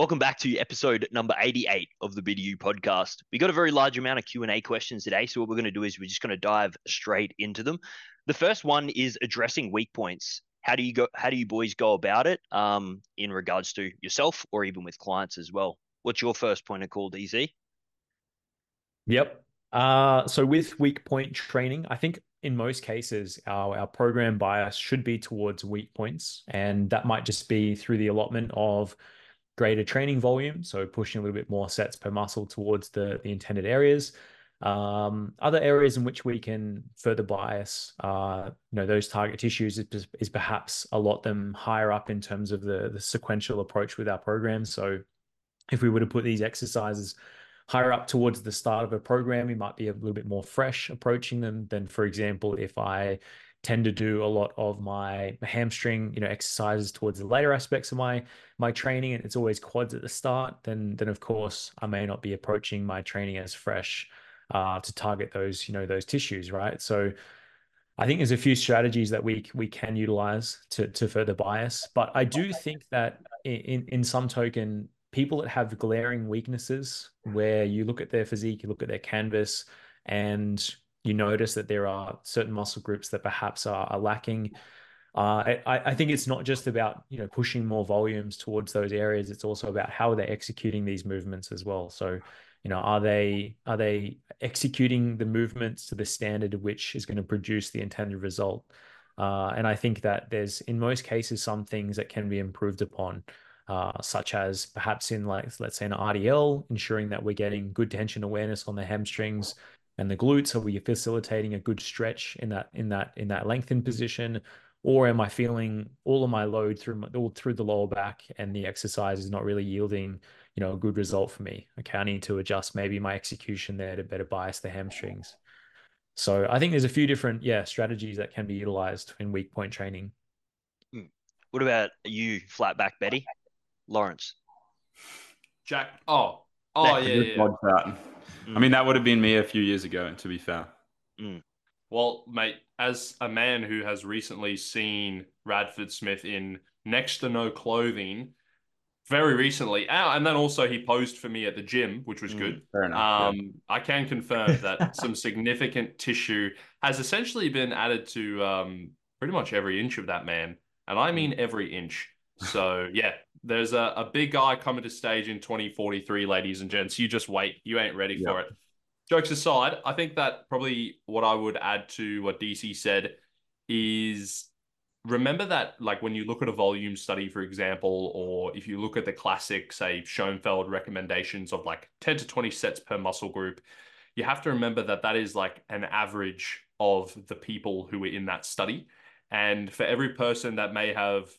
Welcome back to episode number 88 of the BDU podcast. We got a very large amount of Q&A questions today, so what we're going to do is we're just going to dive straight into them. The first one is addressing weak points. How do you boys go about it in regards to yourself or even with clients as well? What's your first point of call, DZ? Yep. So with weak point training, I think in most cases, our program bias should be towards weak points. And that might just be through the allotment of greater training volume. So pushing a little bit more sets per muscle towards the intended areas. Other areas in which we can further bias, those target tissues is perhaps allot them higher up in terms of the sequential approach with our program. So if we were to put these exercises higher up towards the start of a program, we might be a little bit more fresh approaching them than, for example, if I tend to do a lot of my hamstring, exercises towards the later aspects of my training, and it's always quads at the start, then of course I may not be approaching my training as fresh to target those, those tissues, right? So I think there's a few strategies that we can utilize to further bias, but I do think that in some token, people that have glaring weaknesses where you look at their physique, you look at their canvas, and you notice that there are certain muscle groups that perhaps are lacking. I think it's not just about, pushing more volumes towards those areas. It's also about how are they executing these movements as well. So, are they executing the movements to the standard which is going to produce the intended result? And I think that there's, in most cases, some things that can be improved upon. Such as perhaps in let's say an RDL, ensuring that we're getting good tension awareness on the hamstrings and the glutes. Are we facilitating a good stretch in that lengthened position, or am I feeling all of my load all through the lower back and the exercise is not really yielding, a good result for me? Okay, I need to adjust maybe my execution there to better bias the hamstrings. So I think there's a few different strategies that can be utilized in weak point training. What about you, flat back Betty? Lawrence. Jack. Yeah. I mean, that would have been me a few years ago, to be fair. Mm. Well, mate, as a man who has recently seen Radford Smith in next to no clothing, very recently, and then also he posed for me at the gym, which was good. Fair enough. I can confirm that some significant tissue has essentially been added to pretty much every inch of that man. And I mean every inch. So, yeah. There's a big guy coming to stage in 2043, ladies and gents. You just wait. You ain't ready for it. Jokes aside, I think that probably what I would add to what DC said is remember that, like, when you look at a volume study, for example, or if you look at the classic, say, Schoenfeld recommendations of like 10 to 20 sets per muscle group, you have to remember that that is like an average of the people who were in that study. And for every person that may have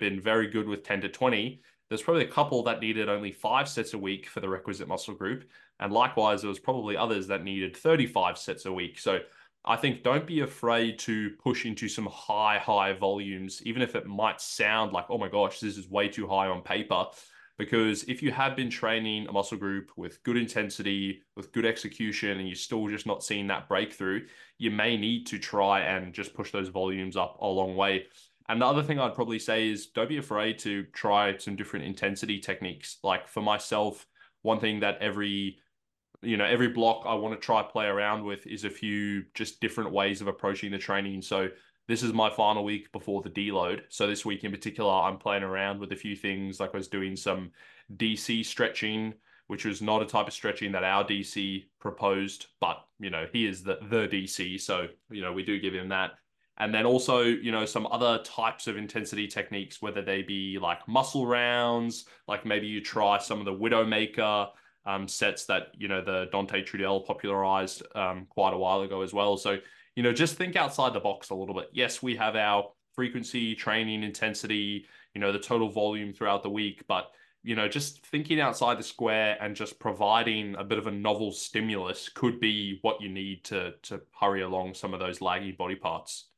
been very good with 10 to 20, there's probably a couple that needed only 5 sets a week for the requisite muscle group. And likewise, there was probably others that needed 35 sets a week. So I think don't be afraid to push into some high volumes, even if it might sound like, oh my gosh, this is way too high on paper. Because if you have been training a muscle group with good intensity, with good execution, and you're still just not seeing that breakthrough, you may need to try and just push those volumes up a long way. And the other thing I'd probably say is don't be afraid to try some different intensity techniques. Like for myself, one thing that every block I want to try play around with is a few just different ways of approaching the training. So this is my final week before the deload. So this week in particular, I'm playing around with a few things. Like I was doing some DC stretching, which was not a type of stretching that our DC proposed, but he is the DC. So, we do give him that. And then also, some other types of intensity techniques, whether they be like muscle rounds, like maybe you try some of the Widowmaker sets that, the Dante Trudel popularized quite a while ago as well. So, just think outside the box a little bit. Yes, we have our frequency, training, intensity, the total volume throughout the week, but, just thinking outside the square and just providing a bit of a novel stimulus could be what you need to hurry along some of those laggy body parts.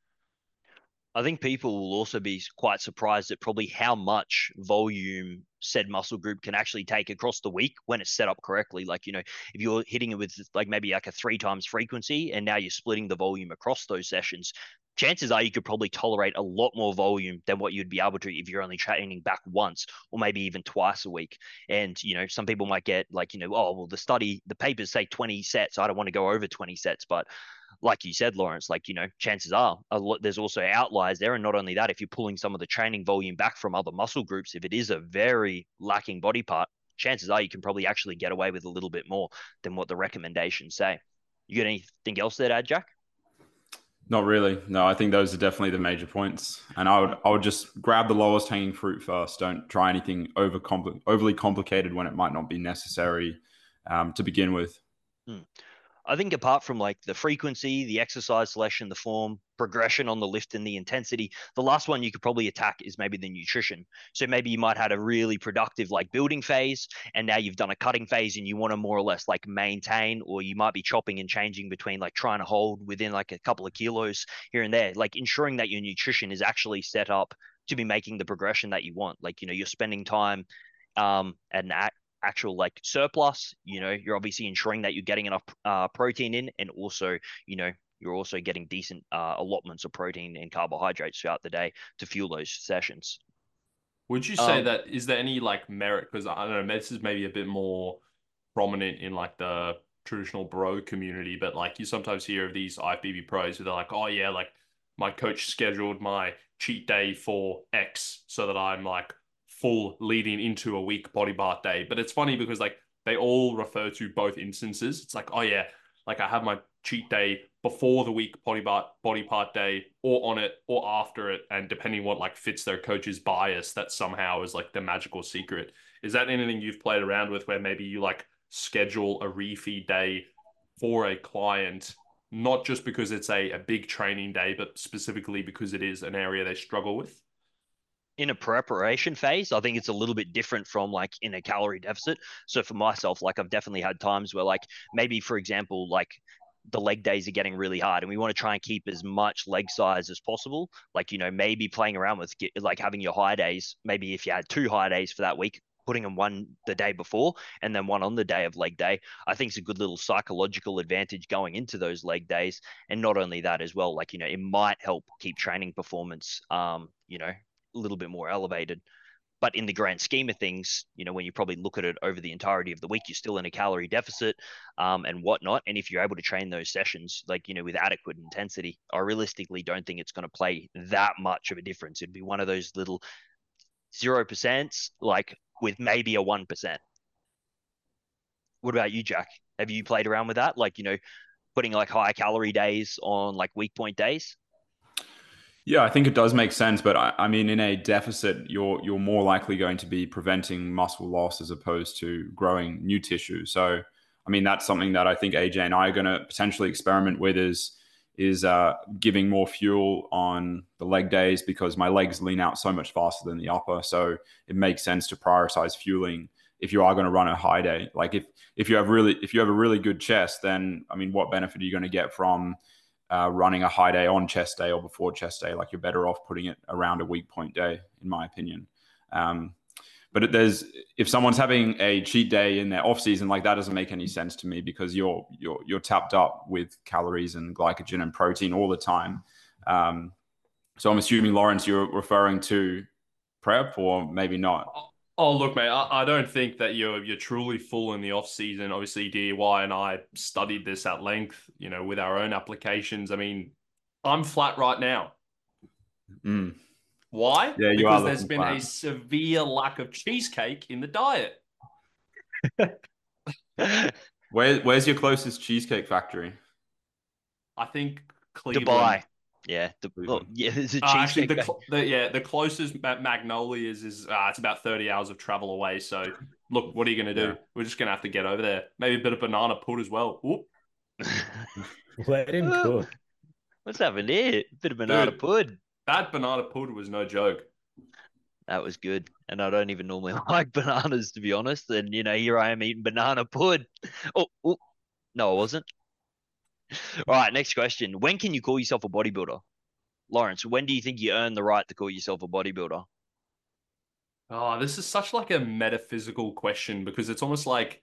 I think people will also be quite surprised at probably how much volume said muscle group can actually take across the week when it's set up correctly. Like, if you're hitting it with like maybe like a 3 times frequency and now you're splitting the volume across those sessions, chances are you could probably tolerate a lot more volume than what you'd be able to if you're only training back once or maybe even twice a week. And, you know, some people might get like, you know, oh, well, the study, the papers say 20 sets. I don't want to go over 20 sets. But like you said, Lawrence, like, you know, chances are a lot, there's also outliers there. And not only that, if you're pulling some of the training volume back from other muscle groups, if it is a very lacking body part, chances are you can probably actually get away with a little bit more than what the recommendations say. You got anything else there to add, Jack? Not really. No, I think those are definitely the major points. And I would just grab the lowest hanging fruit first. Don't try anything overly complicated when it might not be necessary to begin with. I think apart from like the frequency, the exercise selection, the form, progression on the lift and the intensity, the last one you could probably attack is maybe the nutrition. So maybe you might have a really productive like building phase, and now you've done a cutting phase and you want to more or less like maintain, or you might be chopping and changing between like trying to hold within like a couple of kilos here and there, like ensuring that your nutrition is actually set up to be making the progression that you want. Like, you know, you're spending time at an actual like surplus, you know, you're obviously ensuring that you're getting enough protein in, and also, you know, you're also getting decent allotments of protein and carbohydrates throughout the day to fuel those sessions. Would you say that, is there any like merit, because I don't know, this is maybe a bit more prominent in like the traditional bro community, but like you sometimes hear of these IFBB pros who they're like, oh yeah, like my coach scheduled my cheat day for X so that I'm like full leading into a weak body part day. But it's funny because like they all refer to both instances. It's like, oh yeah, like I have my cheat day before the weak body part day, or on it, or after it, and depending what like fits their coach's bias, that somehow is like the magical secret. Is that anything you've played around with, where maybe you like schedule a refeed day for a client, not just because it's a big training day, but specifically because it is an area they struggle with? In a preparation phase, I think it's a little bit different from like in a calorie deficit. So for myself, like I've definitely had times where like maybe, for example, like the leg days are getting really hard and we want to try and keep as much leg size as possible. Like, you know, maybe playing around with like having your high days, maybe if you had two high days for that week, putting in one the day before and then one on the day of leg day, I think is a good little psychological advantage going into those leg days. And not only that as well, like, you know, it might help keep training performance, you know, a little bit more elevated. But in the grand scheme of things, you know, when you probably look at it over the entirety of the week, you're still in a calorie deficit and whatnot. And if you're able to train those sessions, like, you know, with adequate intensity, I realistically don't think it's going to play that much of a difference. It'd be one of those little 0%, like with maybe a 1%. What about you, Jack? Have you played around with that? Like, you know, putting like high calorie days on like weak point days? Yeah, I think it does make sense, but I mean, in a deficit, you're more likely going to be preventing muscle loss as opposed to growing new tissue. So, I mean, that's something that I think AJ and I are going to potentially experiment with is giving more fuel on the leg days, because my legs lean out so much faster than the upper. So it makes sense to prioritize fueling if you are going to run a high day. Like if you have a really good chest, then I mean, what benefit are you going to get from running a high day on chest day or before chest day? Like, you're better off putting it around a weak point day, in my opinion. But if someone's having a cheat day in their off season, like that doesn't make any sense to me, because you're tapped up with calories and glycogen and protein all the time. So I'm assuming, Lawrence, you're referring to prep, or maybe not. Oh, look, mate, I don't think that you're truly full in the off-season. Obviously, DY and I studied this at length, you know, with our own applications. I mean, I'm flat right now. Mm. Why? Yeah, because there's been flat. A severe lack of cheesecake in the diet. Where's your closest cheesecake factory? I think Cleveland. Dubai. Yeah, there's a cheesecake. Actually, the closest Magnolia is it's about 30 hours of travel away. So, look, what are you going to do? Yeah. We're just going to have to get over there. Maybe a bit of banana put as well. Let him cook. What's happening here? Bit of banana pud. That banana pud was no joke. That was good. And I don't even normally like bananas, to be honest. And, you know, here I am eating banana pud. Oh, no, I wasn't. All right, next question. When can you call yourself a bodybuilder? Lawrence, when do you think you earn the right to call yourself a bodybuilder? Oh, this is such like a metaphysical question, because it's almost like,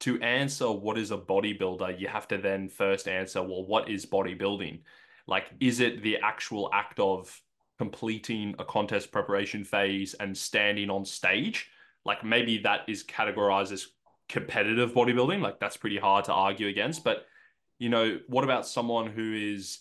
to answer what is a bodybuilder, you have to then first answer, well, what is bodybuilding? Like, is it the actual act of completing a contest preparation phase and standing on stage? Like, maybe that is categorized as competitive bodybuilding. Like, that's pretty hard to argue against. But, you know, what about someone who is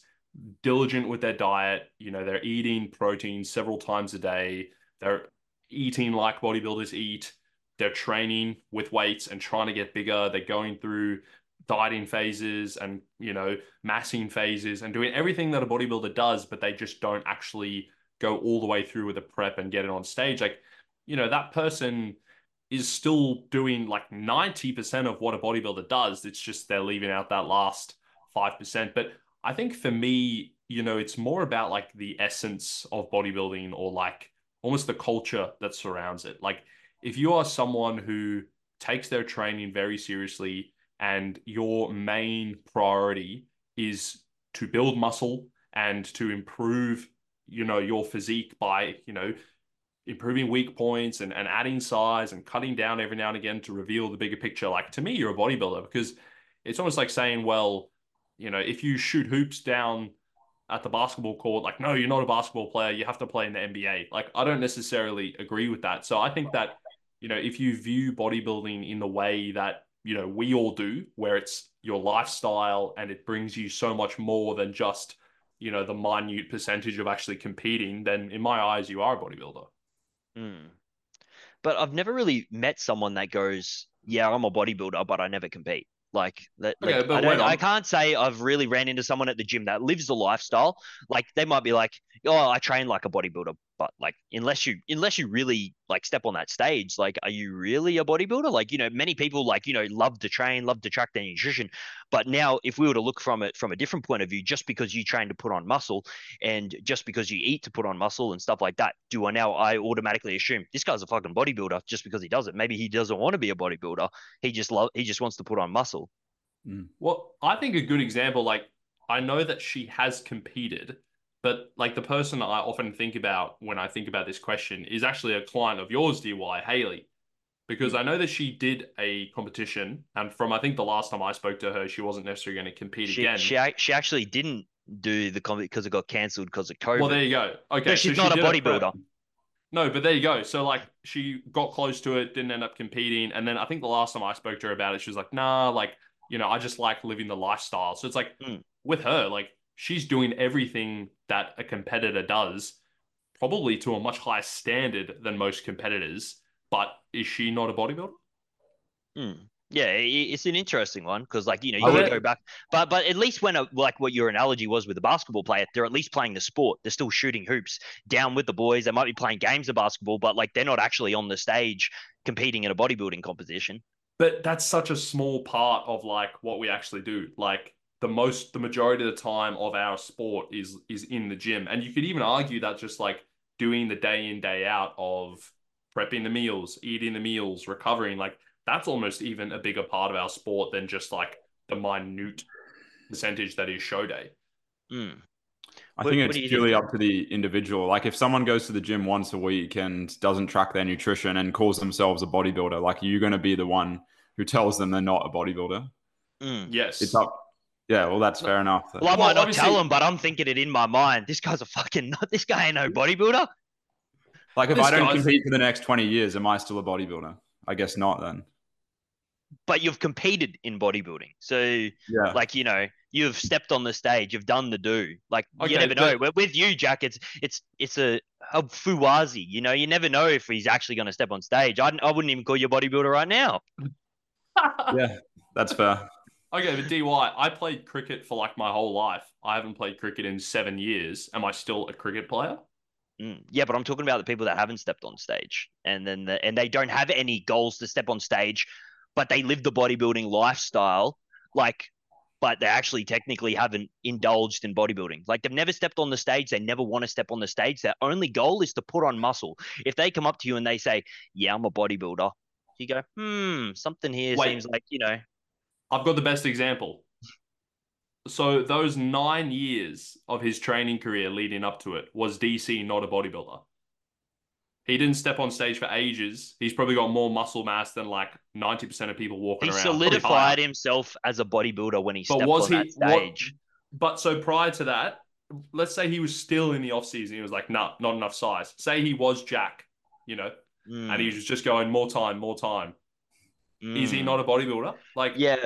diligent with their diet? You know, they're eating protein several times a day. They're eating like bodybuilders eat. They're training with weights and trying to get bigger. They're going through dieting phases and, you know, massing phases and doing everything that a bodybuilder does, but they just don't actually go all the way through with the prep and get it on stage. Like, you know, that person is still doing like 90% of what a bodybuilder does. It's just they're leaving out that last 5%. But I think for me, you know, it's more about like the essence of bodybuilding, or like almost the culture that surrounds it. Like, if you are someone who takes their training very seriously and your main priority is to build muscle and to improve, you know, your physique by, you know, improving weak points and adding size and cutting down every now and again to reveal the bigger picture, like, to me, you're a bodybuilder. Because it's almost like saying, well, you know, if you shoot hoops down at the basketball court, like, no, you're not a basketball player. You have to play in the NBA. Like, I don't necessarily agree with that. So I think that, you know, if you view bodybuilding in the way that, you know, we all do, where it's your lifestyle and it brings you so much more than just, you know, the minute percentage of actually competing, then in my eyes, you are a bodybuilder. Mm. But I've never really met someone that goes, yeah, I'm a bodybuilder, but I never compete. Like, that, okay, like, I can't say I've really ran into someone at the gym that lives the lifestyle. Like, they might be like, oh, I train like a bodybuilder, but like, unless you really like step on that stage, like, are you really a bodybuilder? Like, you know, many people, like, you know, love to train, love to track their nutrition. But now if we were to look from it from a different point of view, just because you train to put on muscle and just because you eat to put on muscle and stuff like that, I automatically assume this guy's a fucking bodybuilder just because he does it. Maybe he doesn't want to be a bodybuilder. He just wants to put on muscle. Well, I think a good example, like, I know that she has competed, but like, the person I often think about when I think about this question is actually a client of yours, DY, Haley, because I know that she did a competition, and from, I think the last time I spoke to her, she wasn't necessarily going to compete again. She actually didn't do the competition because it got cancelled because of COVID. Well, there you go. Okay, no, she's so not a bodybuilder. No, but there you go. So like, she got close to it, didn't end up competing, and then I think the last time I spoke to her about it, she was like, nah, like, you know, I just like living the lifestyle. So it's like, with her, like, she's doing everything that a competitor does, probably to a much higher standard than most competitors. But is she not a bodybuilder? Yeah, it's an interesting one because, like, you know, you got to go back. But at least when, like, what your analogy was with the basketball player, they're at least playing the sport. They're still shooting hoops down with the boys. They might be playing games of basketball, but like, they're not actually on the stage competing in a bodybuilding competition. But that's such a small part of like what we actually do. Like, the majority of the time of our sport is in the gym. And you could even argue that just like doing the day in, day out of prepping the meals, eating the meals, recovering, like, that's almost even a bigger part of our sport than just like the minute percentage that is show day. I think it's purely up to the individual. Like, if someone goes to the gym once a week and doesn't track their nutrition and calls themselves a bodybuilder, like, you're going to be the one who tells them they're not a bodybuilder. Yes. It's up. Yeah, well, that's fair enough. Well, I might not tell him, but I'm thinking it in my mind. This guy's a fucking nut. This guy ain't no bodybuilder. Like, if I don't compete for the next 20 years, am I still a bodybuilder? I guess not then. But you've competed in bodybuilding. So, yeah. Like, you know, you've stepped on the stage. You've done the do. Like, okay, you never know. With you, Jack, it's a fuwazi. You know, you never know if he's actually going to step on stage. I wouldn't even call you a bodybuilder right now. Yeah, that's fair. Okay, but DY, I played cricket for like my whole life. I haven't played cricket in 7 years. Am I still a cricket player? Yeah, but I'm talking about the people that haven't stepped on stage, and then and they don't have any goals to step on stage, but they live the bodybuilding lifestyle. Like, but they actually technically haven't indulged in bodybuilding. Like, they've never stepped on the stage. They never want to step on the stage. Their only goal is to put on muscle. If they come up to you and they say, "Yeah, I'm a bodybuilder," you go, something here seems like, you know. I've got the best example. So those 9 years of his training career leading up to it, was DC not a bodybuilder? He didn't step on stage for ages. He's probably got more muscle mass than like 90% of people walking around. He solidified himself as a bodybuilder when he stepped on that stage. But so prior to that, let's say he was still in the off season. He was like, nah, not enough size. Say he was Jack, you know, and he was just going more time. Is he not a bodybuilder? Like, yeah.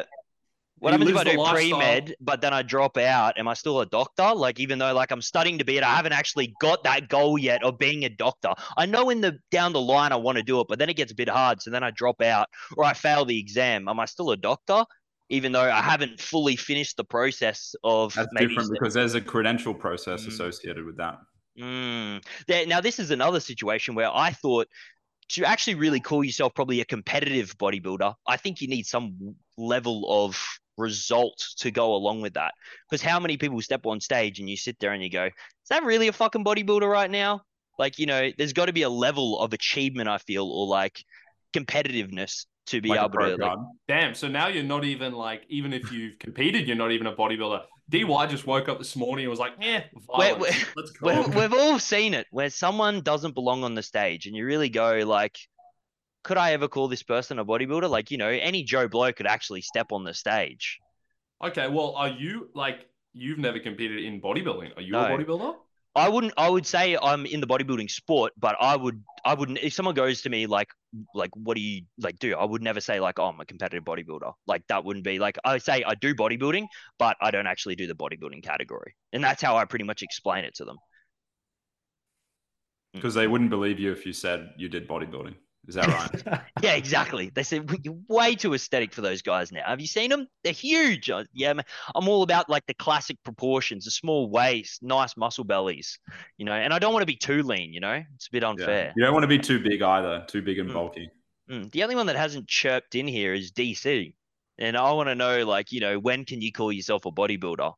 What happens if I do pre-med, but then I drop out? Am I still a doctor? Like, even though like I'm studying to be it, I haven't actually got that goal yet of being a doctor. I know in the down the line I want to do it, but then it gets a bit hard. So then I drop out or I fail the exam. Am I still a doctor? Even though I haven't fully finished the process of... That's different because there's a credential process associated with that. Now, this is another situation where I thought... to actually really call yourself probably a competitive bodybuilder, I think you need some level of result to go along with that. Because how many people step on stage and you sit there and you go, is that really a fucking bodybuilder right now? Like, you know, there's got to be a level of achievement, I feel, or like competitiveness to be like able to. Like, damn. So now you're not even like, even if you've competed, you're not even a bodybuilder. DY just woke up this morning and was like, yeah, let's go. We've all seen it where someone doesn't belong on the stage and you really go like, could I ever call this person a bodybuilder? Like, you know, any Joe Blow could actually step on the stage. Okay. Well, are you like, you've never competed in bodybuilding. Are you a bodybuilder? I would say I'm in the bodybuilding sport, but I wouldn't, if someone goes to me like, what do you like do? I would never say like, oh, I'm a competitive bodybuilder. Like that wouldn't be like, I would say I do bodybuilding, but I don't actually do the bodybuilding category. And that's how I pretty much explain it to them. Because they wouldn't believe you if you said you did bodybuilding. Is that right? Yeah, exactly. They said, you're way too aesthetic for those guys now. Have you seen them? They're huge. Yeah, man. I'm all about like the classic proportions, the small waist, nice muscle bellies, you know, and I don't want to be too lean, you know, it's a bit unfair. Yeah. You don't want to be too big either, too big and bulky. The only one that hasn't chirped in here is DC. And I want to know like, you know, when can you call yourself a bodybuilder?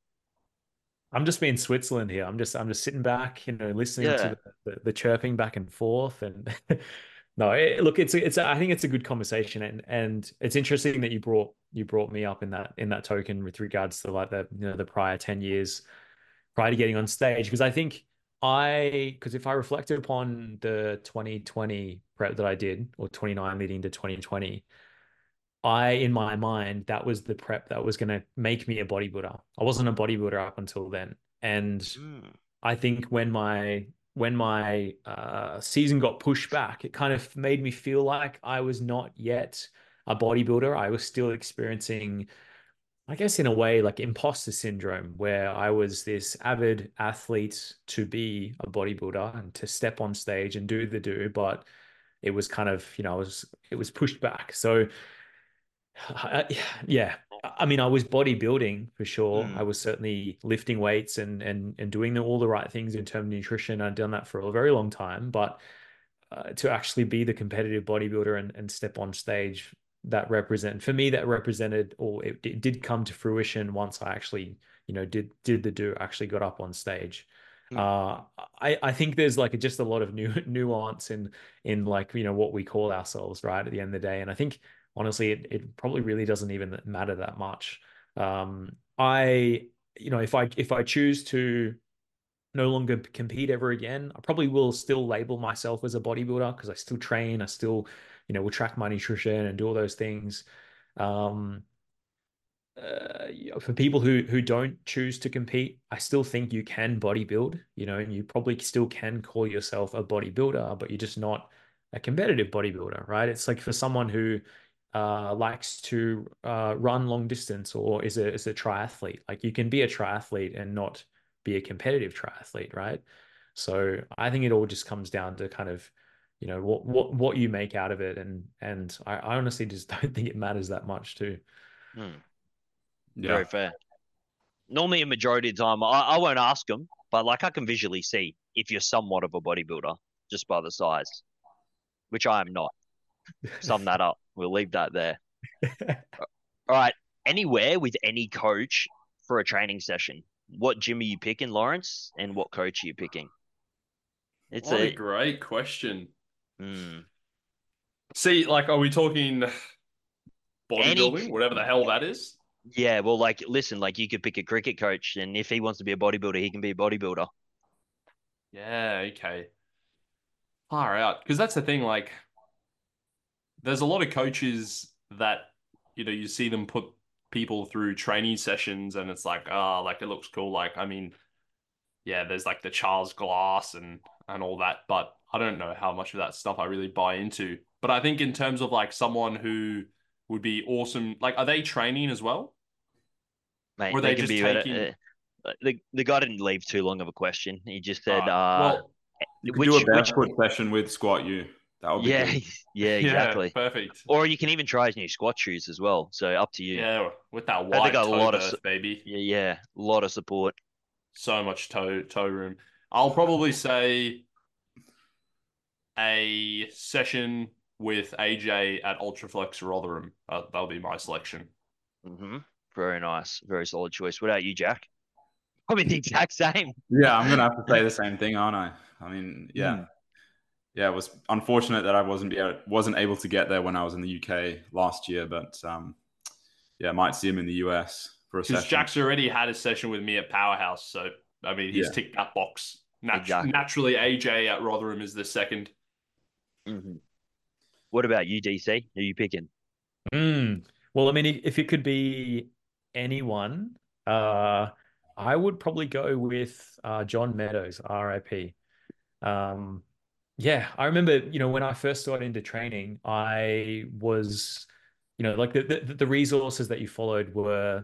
I'm just being Switzerland here. I'm just sitting back, you know, listening to the chirping back and forth and... No, look, I think it's a good conversation, and it's interesting that you brought me up in that token with regards to like the, you know, the prior 10 years prior to getting on stage, because I think because if I reflected upon the 2020 prep that I did, or 29 leading to 2020, in my mind, that was the prep that was going to make me a bodybuilder. I wasn't a bodybuilder up until then, and I think when my season got pushed back, it kind of made me feel like I was not yet a bodybuilder. I was still experiencing, I guess in a way, like imposter syndrome, where I was this avid athlete to be a bodybuilder and to step on stage and do the do, but it was kind of, you know, it was pushed back. So yeah, I mean, I was bodybuilding for sure. I was certainly lifting weights and doing all the right things in terms of nutrition. I'd done that for a very long time, but to actually be the competitive bodybuilder and step on stage, it did come to fruition once I actually, you know, actually got up on stage. I think there's like just a lot of new nuance in like, you know, what we call ourselves right at the end of the day. And I think, honestly, it probably really doesn't even matter that much. If I choose to no longer compete ever again, I probably will still label myself as a bodybuilder because I still train. I still, you know, will track my nutrition and do all those things. For people who don't choose to compete, I still think you can bodybuild, you know, and you probably still can call yourself a bodybuilder, but you're just not a competitive bodybuilder, right? It's like for someone who likes to run long distance or is a triathlete. Like you can be a triathlete and not be a competitive triathlete, right? So I think it all just comes down to kind of, you know, what you make out of it, and I honestly just don't think it matters that much too. Yeah. Very fair. Normally a majority of the time I won't ask them, but like I can visually see if you're somewhat of a bodybuilder just by the size, which I am not. Sum that up. We'll leave that there. All right. Anywhere with any coach for a training session. What gym are you picking, Lawrence? And what coach are you picking? It's a great question. See, like, are we talking bodybuilding, whatever the hell that is? Yeah. Well, like, listen, like you could pick a cricket coach, and if he wants to be a bodybuilder, he can be a bodybuilder. Yeah. Okay. Far out. Because that's the thing, like, there's a lot of coaches that, you know, you see them put people through training sessions and it's like, it looks cool. Like, I mean, yeah, there's like the Charles Glass and all that, but I don't know how much of that stuff I really buy into. But I think in terms of like someone who would be awesome, like, are they training as well? Mate, or they can just be taking... the guy didn't leave too long of a question. He just said, well, you could do a backfoot session with Squat U. That would be good. Yeah, exactly. Yeah, perfect. Or you can even try his new squat shoes as well. So up to you. Yeah, with that wide toe berth, baby. Yeah, a lot of support. So much toe room. I'll probably say a session with AJ at Ultraflex Rotherham. That'll be my selection. Mm-hmm. Very nice. Very solid choice. What about you, Jack? Probably the exact same. Yeah, I'm going to have to say the same thing, aren't I? I mean, yeah. Mm. Yeah, it was unfortunate that I wasn't able to get there when I was in the UK last year, but yeah, might see him in the US for a session. Because Jack's already had a session with me at Powerhouse, so I mean, he's ticked that box. Exactly. Naturally, AJ at Rotherham is the second. Mm-hmm. What about you, DC? Who are you picking? Well, I mean, if it could be anyone, I would probably go with John Meadows, RIP. Yeah, I remember, you know, when I first started into training, I was, you know, like the resources that you followed were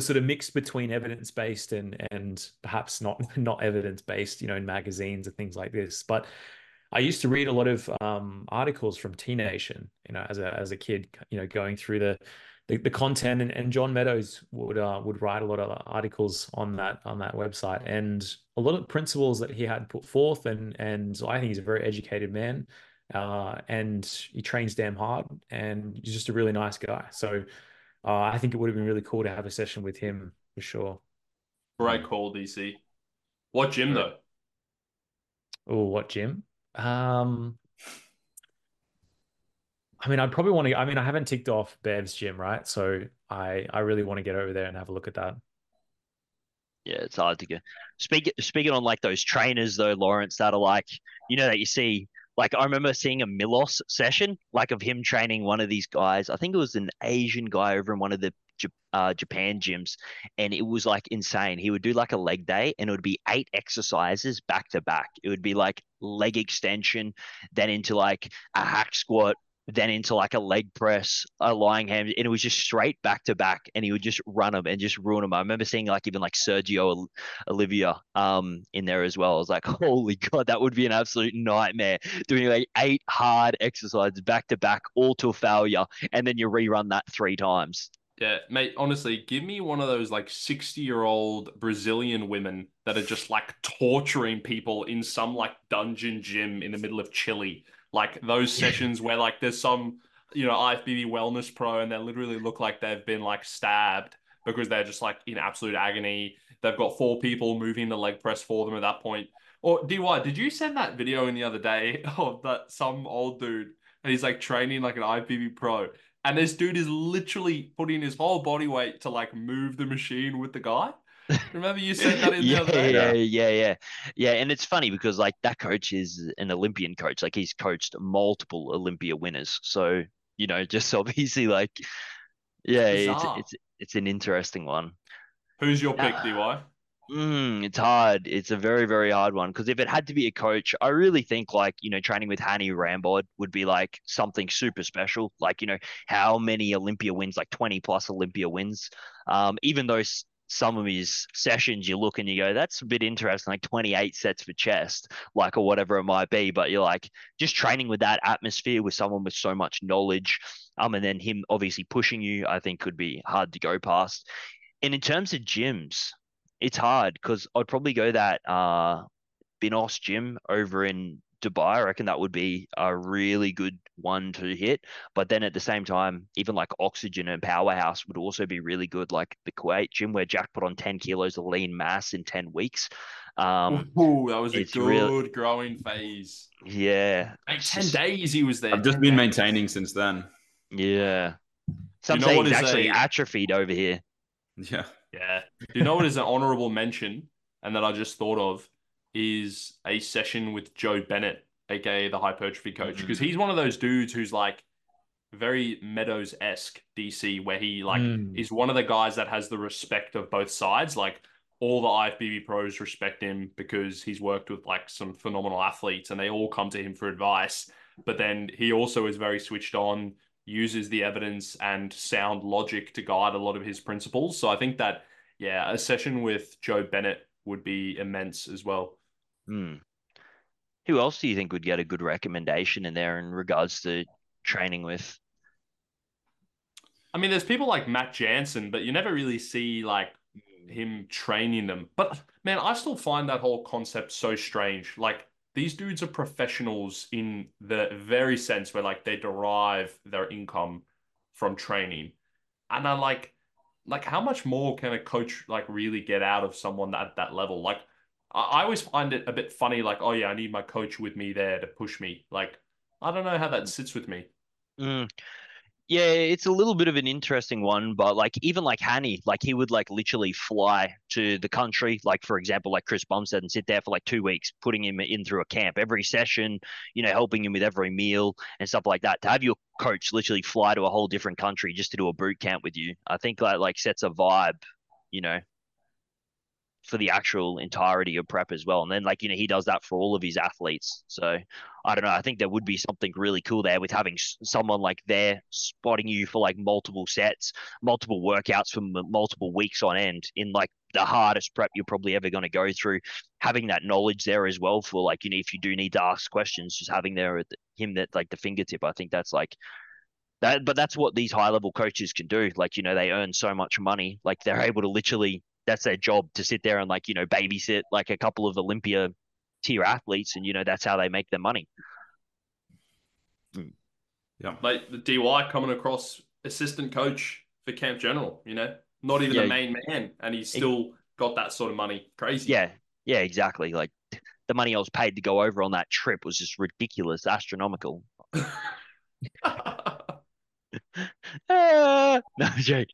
sort of mixed between evidence-based and perhaps not evidence-based, you know, in magazines and things like this. But I used to read a lot of articles from T Nation, you know, as a kid, you know, going through the content, and John Meadows would write a lot of articles on that website, and a lot of principles that he had put forth, and I think he's a very educated man, and he trains damn hard, and he's just a really nice guy. So I think it would have been really cool to have a session with him for sure. Great call, DC. What gym though? Oh, what gym? I mean, I'd probably want to. I mean, I haven't ticked off Bev's gym, right? So I really want to get over there and have a look at that. Yeah, it's hard to get. Speaking on like those trainers though, Lawrence, that are like, you know, that you see. Like I remember seeing a Milos session, like of him training one of these guys. I think it was an Asian guy over in one of the Japan gyms, and it was like insane. He would do like a leg day, and it would be 8 exercises back to back. It would be like leg extension, then into like a hack squat, then into like a leg press, a lying hand, and it was just straight back to back, and he would just run them and just ruin them. I remember seeing like even like Sergio Olivia in there as well. I was like, holy God, that would be an absolute nightmare, doing like 8 hard exercises back to back, all to failure, and then you rerun that 3 times. Yeah, mate, honestly, give me one of those like 60-year-old Brazilian women that are just like torturing people in some like dungeon gym in the middle of Chile. Like those sessions where like there's some, you know, IFBB wellness pro, and they literally look like they've been like stabbed because they're just like in absolute agony. They've got 4 people moving the leg press for them at that point. Or DY, did you send that video in the other day of that some old dude, and he's like training like an IFBB pro, and this dude is literally putting his whole body weight to like move the machine with the guy? Remember you said that in the other day? Yeah. And it's funny because like that coach is an Olympian coach. Like he's coached multiple Olympia winners. So, you know, just obviously like, yeah, it's an interesting one. Who's your pick, DY? It's hard. It's a very, very hard one, because if it had to be a coach, I really think like, you know, training with Hany Rambod would be like something super special. Like, you know, how many Olympia wins, like 20 plus Olympia wins, even though some of his sessions you look and you go, that's a bit interesting, like 28 sets for chest, like, or whatever it might be. But you're like, just training with that atmosphere with someone with so much knowledge, and then him obviously pushing you, I think could be hard to go past. And in terms of gyms, it's hard, because I'd probably go that Binos gym over in Dubai. I reckon that would be a really good one to hit. But then at the same time, even like Oxygen and Powerhouse would also be really good, like the Kuwait gym where Jack put on 10 kilos of lean mass in 10 weeks. Ooh, that was a good growing phase. Yeah. Like 10 days he was there. I've just been maintaining since then. Yeah. Some things actually atrophied over here. Yeah. Yeah. You know what is an honorable mention, and that I just thought of, is a session with Joe Bennett, aka the hypertrophy coach, because he's one of those dudes who's like very Meadows-esque, DC, where he like is one of the guys that has the respect of both sides. Like all the IFBB pros respect him because he's worked with like some phenomenal athletes and they all come to him for advice. But then he also is very switched on, uses the evidence and sound logic to guide a lot of his principles. So I think that, yeah, a session with Joe Bennett would be immense as well. Mm. Who else do you think would get a good recommendation in there in regards to training with? I mean, there's people like Matt Jansen, but you never really see like him training them. But man, I still find that whole concept so strange. Like these dudes are professionals in the very sense where like they derive their income from training. And I like how much more can a coach like really get out of someone at that level? Like I always find it a bit funny, like, oh yeah, I need my coach with me there to push me. Like, I don't know how that sits with me. Mm. Yeah, it's a little bit of an interesting one, but like even like Hany, like he would like literally fly to the country, like for example, like Chris Bumstead, and sit there for like 2 weeks, putting him in through a camp every session, you know, helping him with every meal and stuff like that. To have your coach literally fly to a whole different country just to do a boot camp with you, I think that like sets a vibe, you know, for the actual entirety of prep as well. And then like, you know, he does that for all of his athletes. So I don't know. I think there would be something really cool there with having someone like there spotting you for like multiple sets, multiple workouts for multiple weeks on end in like the hardest prep you're probably ever going to go through, having that knowledge there as well for like, you know, if you do need to ask questions, just having there him that like the fingertip. I think that's like, that, but that's what these high level coaches can do. Like, you know, they earn so much money, like they're able to literally, that's their job to sit there and like, you know, babysit like a couple of Olympia tier athletes. And, you know, that's how they make their money. Yeah. Like the DY coming across assistant coach for Camp General, you know, not even the main man. And he's still got that sort of money. Crazy. Yeah. Yeah, exactly. Like the money I was paid to go over on that trip was just ridiculous, astronomical. No joke.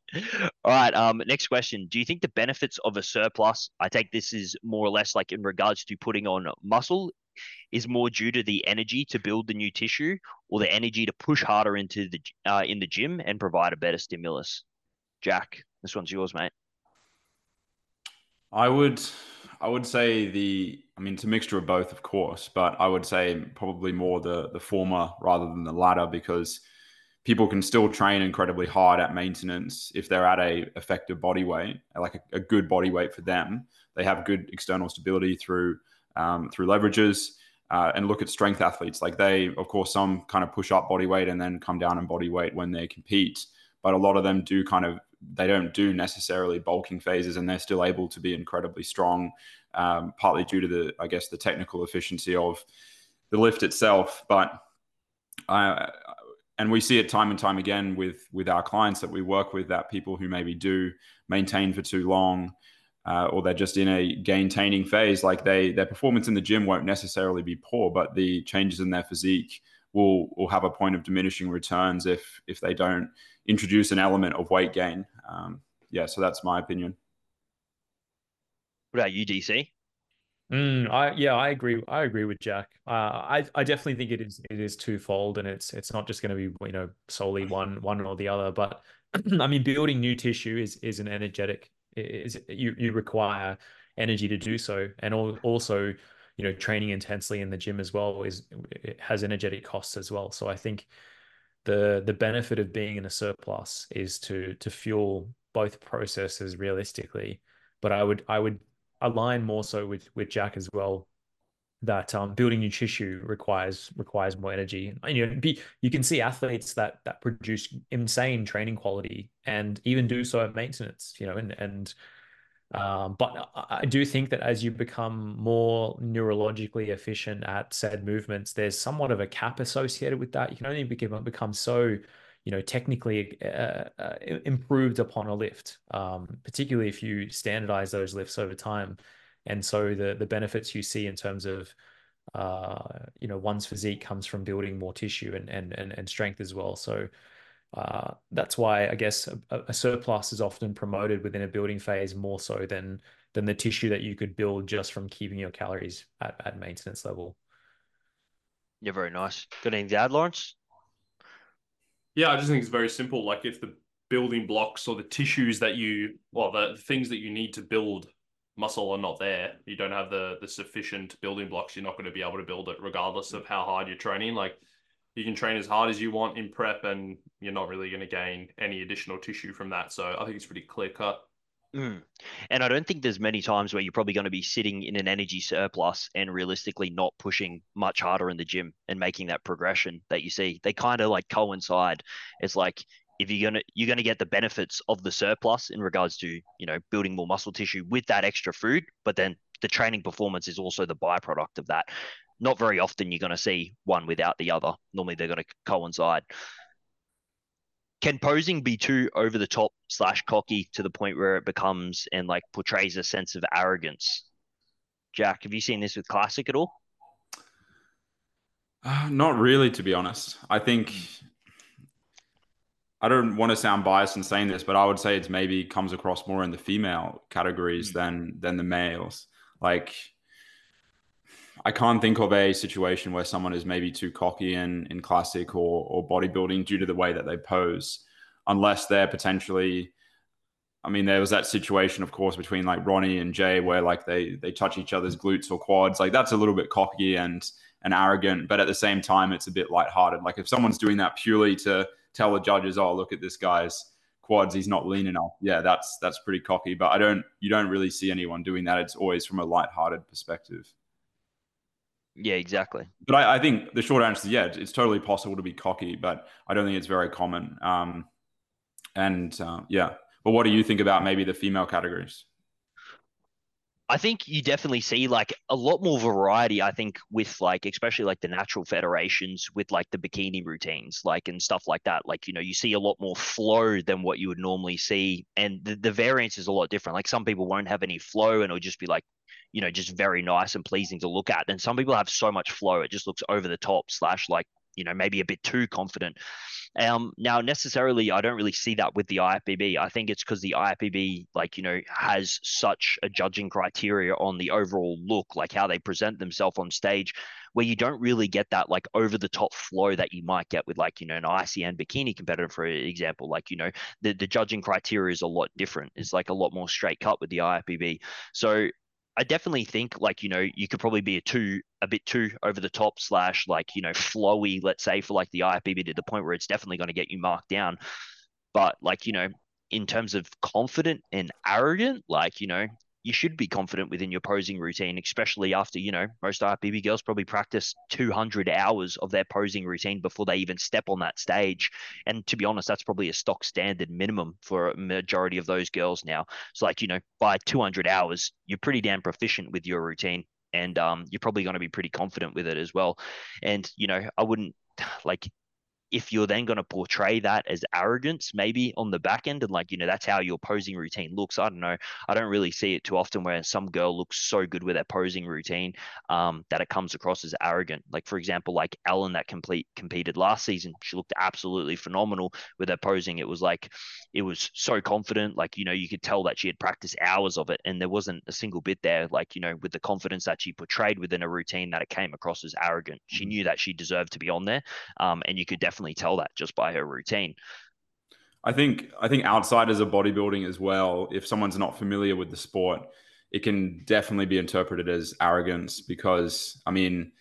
All right. Next question. Do you think the benefits of a surplus, I take this is more or less like in regards to putting on muscle, is more due to the energy to build the new tissue or the energy to push harder into the in the gym and provide a better stimulus? Jack, this one's yours, mate. I would say it's a mixture of both, of course, but I would say probably more the former rather than the latter, because people can still train incredibly hard at maintenance if they're at a effective body weight, like a good body weight for them. They have good external stability through leverages, and look at strength athletes. Like they, of course, some kind of push up body weight and then come down in body weight when they compete. But a lot of them they don't do necessarily bulking phases, and they're still able to be incredibly strong, partly due to the technical efficiency of the lift itself. But and we see it time and time again with our clients that we work with, that people who maybe do maintain for too long, or they're just in a gain-taining phase, like their performance in the gym won't necessarily be poor, but the changes in their physique will have a point of diminishing returns if they don't introduce an element of weight gain. So that's my opinion. What about you, DC? I agree. I agree with Jack. I definitely think it is twofold, and it's not just going to be solely one or the other. But I mean, building new tissue is an energetic. You require energy to do so, and also training intensely in the gym as well has energetic costs as well. So I think the benefit of being in a surplus is to fuel both processes realistically. But I would align more so with Jack as well, that building new tissue requires more energy. And you can see athletes that produce insane training quality and even do so at maintenance, but I do think that as you become more neurologically efficient at said movements, there's somewhat of a cap associated with that. You can only become so technically improved upon a lift, particularly if you standardize those lifts over time. And so the benefits you see in terms of, one's physique comes from building more tissue and strength as well. So that's why I guess a surplus is often promoted within a building phase more so than the tissue that you could build just from keeping your calories at maintenance level. Yeah, very nice. Good evening, Dad, Lawrence. Yeah, I just think it's very simple. Like if the building blocks or the tissues that the things that you need to build muscle are not there, you don't have the sufficient building blocks, you're not going to be able to build it regardless of how hard you're training. Like, you can train as hard as you want in prep and you're not really going to gain any additional tissue from that. So I think it's pretty clear cut. Mm. And I don't think there's many times where you're probably going to be sitting in an energy surplus and realistically not pushing much harder in the gym and making that progression that you see. They kind of like coincide. It's like, if you're going to get the benefits of the surplus in regards to, you know, building more muscle tissue with that extra food, but then the training performance is also the byproduct of that. Not very often you're going to see one without the other. Normally they're going to coincide. Can posing be too over the top / cocky to the point where it becomes and like portrays a sense of arrogance? Jack, have you seen this with classic at all? Not really, to be honest. I think, I don't want to sound biased in saying this, but I would say it's maybe comes across more in the female categories than the males. Like, I can't think of a situation where someone is maybe too cocky in classic or bodybuilding due to the way that they pose, unless they're potentially, I mean, there was that situation, of course, between like Ronnie and Jay where like they touch each other's glutes or quads. Like, that's a little bit cocky and arrogant, but at the same time, it's a bit lighthearted. Like, if someone's doing that purely to tell the judges, oh, look at this guy's quads, he's not lean enough. Yeah, that's pretty cocky, but you don't really see anyone doing that. It's always from a lighthearted perspective. Yeah, exactly. But I think the short answer is, yeah, it's totally possible to be cocky, but I don't think it's very common. Yeah. But what do you think about maybe the female categories? I think you definitely see like a lot more variety, I think, with like, especially like the natural federations with like the bikini routines, like, and stuff like that. Like, you know, you see a lot more flow than what you would normally see. And the variance is a lot different. Like, some people won't have any flow and it'll just be like, you know, just very nice and pleasing to look at. And some people have so much flow, it just looks over the top / like, you know, maybe a bit too confident. Now, necessarily, I don't really see that with the IFBB. I think it's because the IFBB, like, you know, has such a judging criteria on the overall look, like how they present themselves on stage, where you don't really get that like over the top flow that you might get with like, you know, an ICN bikini competitor, for example. Like, you know, the judging criteria is a lot different. It's like a lot more straight cut with the IFBB. So I definitely think, like, you know, you could probably be a bit too over the top / like, you know, flowy, let's say, for like the IFBB, to the point where it's definitely going to get you marked down. But like, you know, in terms of confident and arrogant, like, you know, you should be confident within your posing routine, especially after, you know, most IFBB girls probably practice 200 hours of their posing routine before they even step on that stage. And to be honest, that's probably a stock standard minimum for a majority of those girls now. So like, you know, by 200 hours, you're pretty damn proficient with your routine, and you're probably going to be pretty confident with it as well. And, you know, I wouldn't like, if you're then going to portray that as arrogance, maybe on the back end, and like, you know, that's how your posing routine looks. I don't know. I don't really see it too often where some girl looks so good with their posing routine that it comes across as arrogant. Like, for example, like Ellen that competed last season, she looked absolutely phenomenal with her posing. It was like, it was so confident. Like, you know, you could tell that she had practiced hours of it, and there wasn't a single bit there, like, you know, with the confidence that she portrayed within a routine, that it came across as arrogant. She knew that she deserved to be on there. And you could definitely tell that just by her routine. I think outsiders of bodybuilding as well, if someone's not familiar with the sport, it can definitely be interpreted as arrogance, because I mean,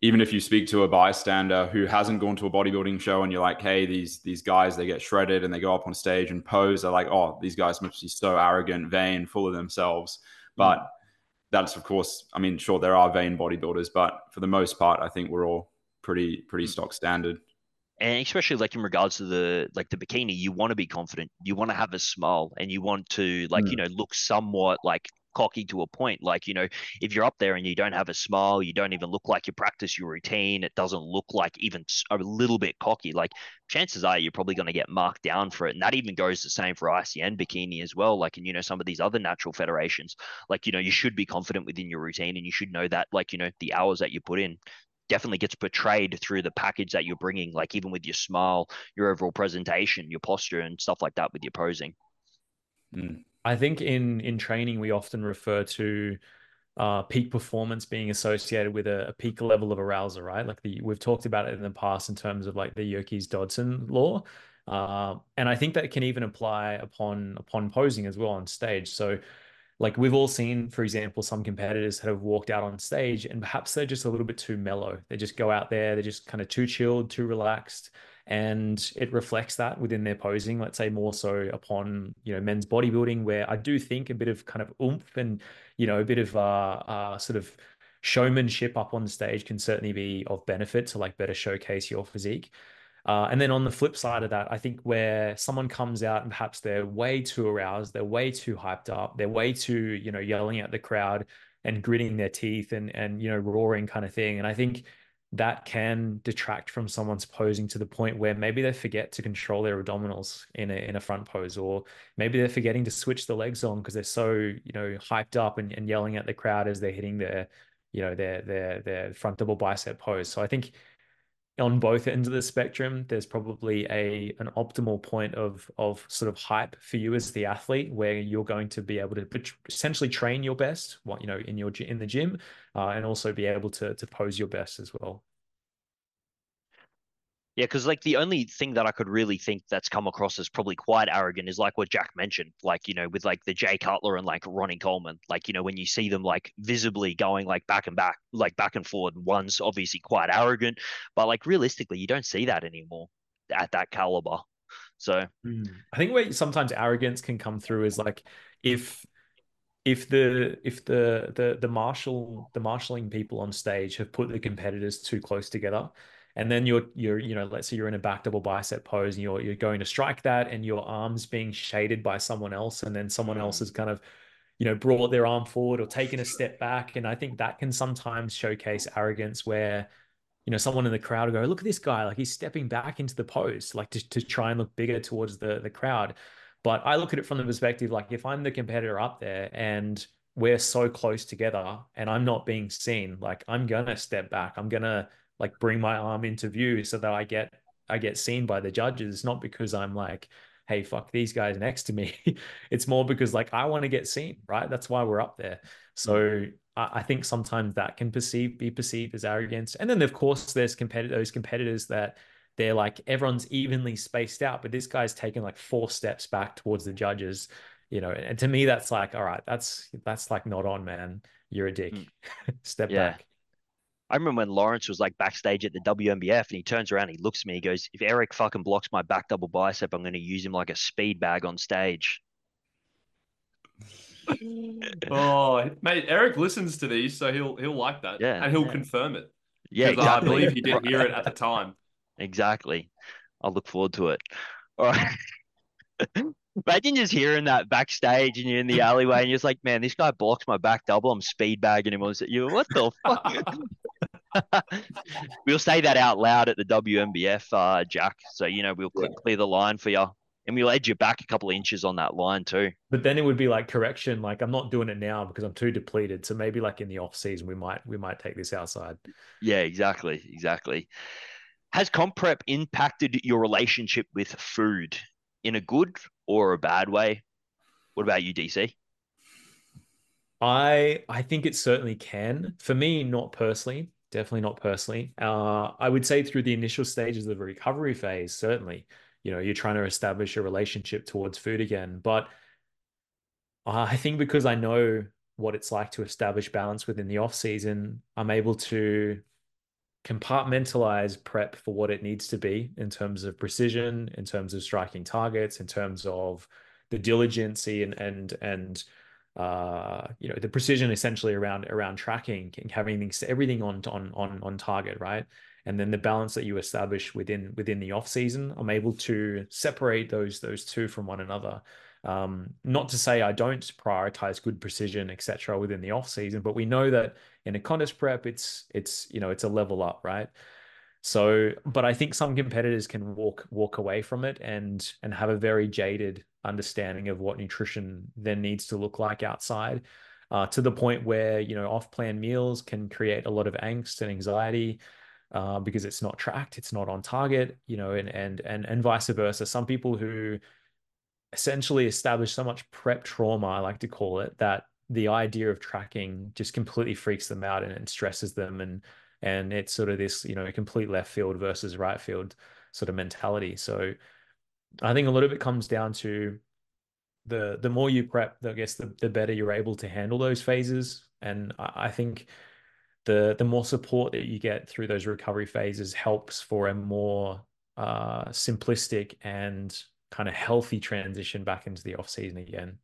even if you speak to a bystander who hasn't gone to a bodybuilding show and you're like, hey, these guys, they get shredded and they go up on stage and pose, they're like, oh, these guys must be so arrogant, vain, full of themselves. But that's, of course, I mean, sure, there are vain bodybuilders, but for the most part, I think we're all pretty stock standard. And especially like in regards to the bikini, you want to be confident, you want to have a smile, and you want to like, you know, look somewhat like cocky to a point. Like, you know, if you're up there and you don't have a smile, you don't even look like you practice your routine, it doesn't look like even a little bit cocky, like chances are you're probably going to get marked down for it. And that even goes the same for ICN bikini as well. Like, and you know, some of these other natural federations, like, you know, you should be confident within your routine, and you should know that, like, you know, the hours that you put in definitely gets portrayed through the package that you're bringing, like even with your smile, your overall presentation, your posture and stuff like that with your posing. I think in training, we often refer to peak performance being associated with a peak level of arousal, right? Like we've talked about it in the past in terms of like the Yerkes-Dodson law. And I think that can even apply upon posing as well on stage. So Like we've all seen, for example, some competitors that have walked out on stage and perhaps they're just a little bit too mellow. They just go out there, they're just kind of too chilled, too relaxed. And it reflects that within their posing, let's say more so upon, you know, men's bodybuilding, where I do think a bit of kind of oomph and, you know, a bit of sort of showmanship up on stage can certainly be of benefit to like better showcase your physique. And then on the flip side of that, I think where someone comes out and perhaps they're way too aroused, they're way too hyped up, they're way too, you know, yelling at the crowd and gritting their teeth and, you know, roaring kind of thing. And I think that can detract from someone's posing to the point where maybe they forget to control their abdominals in a front pose, or maybe they're forgetting to switch the legs on because they're so, you know, hyped up and yelling at the crowd as they're hitting their, you know, their front double bicep pose. So I think on both ends of the spectrum, there's probably an optimal point of sort of hype for you as the athlete, where you're going to be able to essentially train your best, you know, in the gym, and also be able to pose your best as well. Yeah, because like the only thing that I could really think that's come across as probably quite arrogant is like what Jack mentioned, like, you know, with like the Jay Cutler and like Ronnie Coleman, like, you know, when you see them like visibly going like back and forward, one's obviously quite arrogant, but like realistically, you don't see that anymore at that caliber. So I think where sometimes arrogance can come through is like if the marshalling people on stage have put the competitors too close together. And then you're, you know, let's say you're in a back double bicep pose and you're going to strike that and your arm's being shaded by someone else. And then someone else has kind of, you know, brought their arm forward or taken a step back. And I think that can sometimes showcase arrogance where, you know, someone in the crowd will go, look at this guy, like he's stepping back into the pose, like to try and look bigger towards the crowd. But I look at it from the perspective, like if I'm the competitor up there and we're so close together and I'm not being seen, like I'm going to step back, I'm going to like bring my arm into view so that I get seen by the judges, not because I'm like, hey, fuck these guys next to me. It's more because like, I want to get seen, right? That's why we're up there. So I think sometimes that can be perceived as arrogance. And then of course there's those competitors that they're like, everyone's evenly spaced out, but this guy's taking like 4 steps back towards the judges, you know? And to me, that's like, all right, that's like not on, man. You're a dick. Step back. I remember when Lawrence was like backstage at the WMBF and he turns around, he looks at me, he goes, if Eric fucking blocks my back double bicep, I'm going to use him like a speed bag on stage. Oh, mate, Eric listens to these, so he'll like that. Yeah, and he'll confirm it. Yeah, exactly. I believe he did hear it at the time. Exactly. I'll look forward to it. All right. Imagine just hearing that backstage and you're in the alleyway and you're just like, man, this guy blocks my back double. I'm speed bagging him. You're like, what the fuck? We'll say that out loud at the WMBF, Jack. So, you know, we'll clear the line for you. And we'll edge you back a couple of inches on that line too. But then it would be like correction. Like I'm not doing it now because I'm too depleted. So maybe like in the off season, we might take this outside. Yeah, exactly. Exactly. Has comp prep impacted your relationship with food in a good or a bad way? What about you, DC? I think it certainly can. For me, not personally, definitely not personally. I would say through the initial stages of the recovery phase, certainly, you know, you're trying to establish a relationship towards food again. But I think because I know what it's like to establish balance within the off season, I'm able to compartmentalize prep for what it needs to be in terms of precision, in terms of striking targets, in terms of the diligency and you know, the precision essentially around tracking and having everything on target, right? And then the balance that you establish within the off season, I'm able to separate those two from one another. Not to say I don't prioritize good precision, etc., within the off season, but we know that in a contest prep, it's you know, it's a level up, right? So, but I think some competitors can walk away from it and have a very jaded understanding of what nutrition then needs to look like outside, to the point where, you know, off-plan meals can create a lot of angst and anxiety, because it's not tracked, it's not on target, you know, and vice versa. Some people who essentially establish so much prep trauma, I like to call it, that the idea of tracking just completely freaks them out and stresses them. And it's sort of this, you know, complete left field versus right field sort of mentality. So I think a lot of it comes down to the more you prep, I guess the better you're able to handle those phases. And I think the more support that you get through those recovery phases helps for a more simplistic and kind of healthy transition back into the off season again.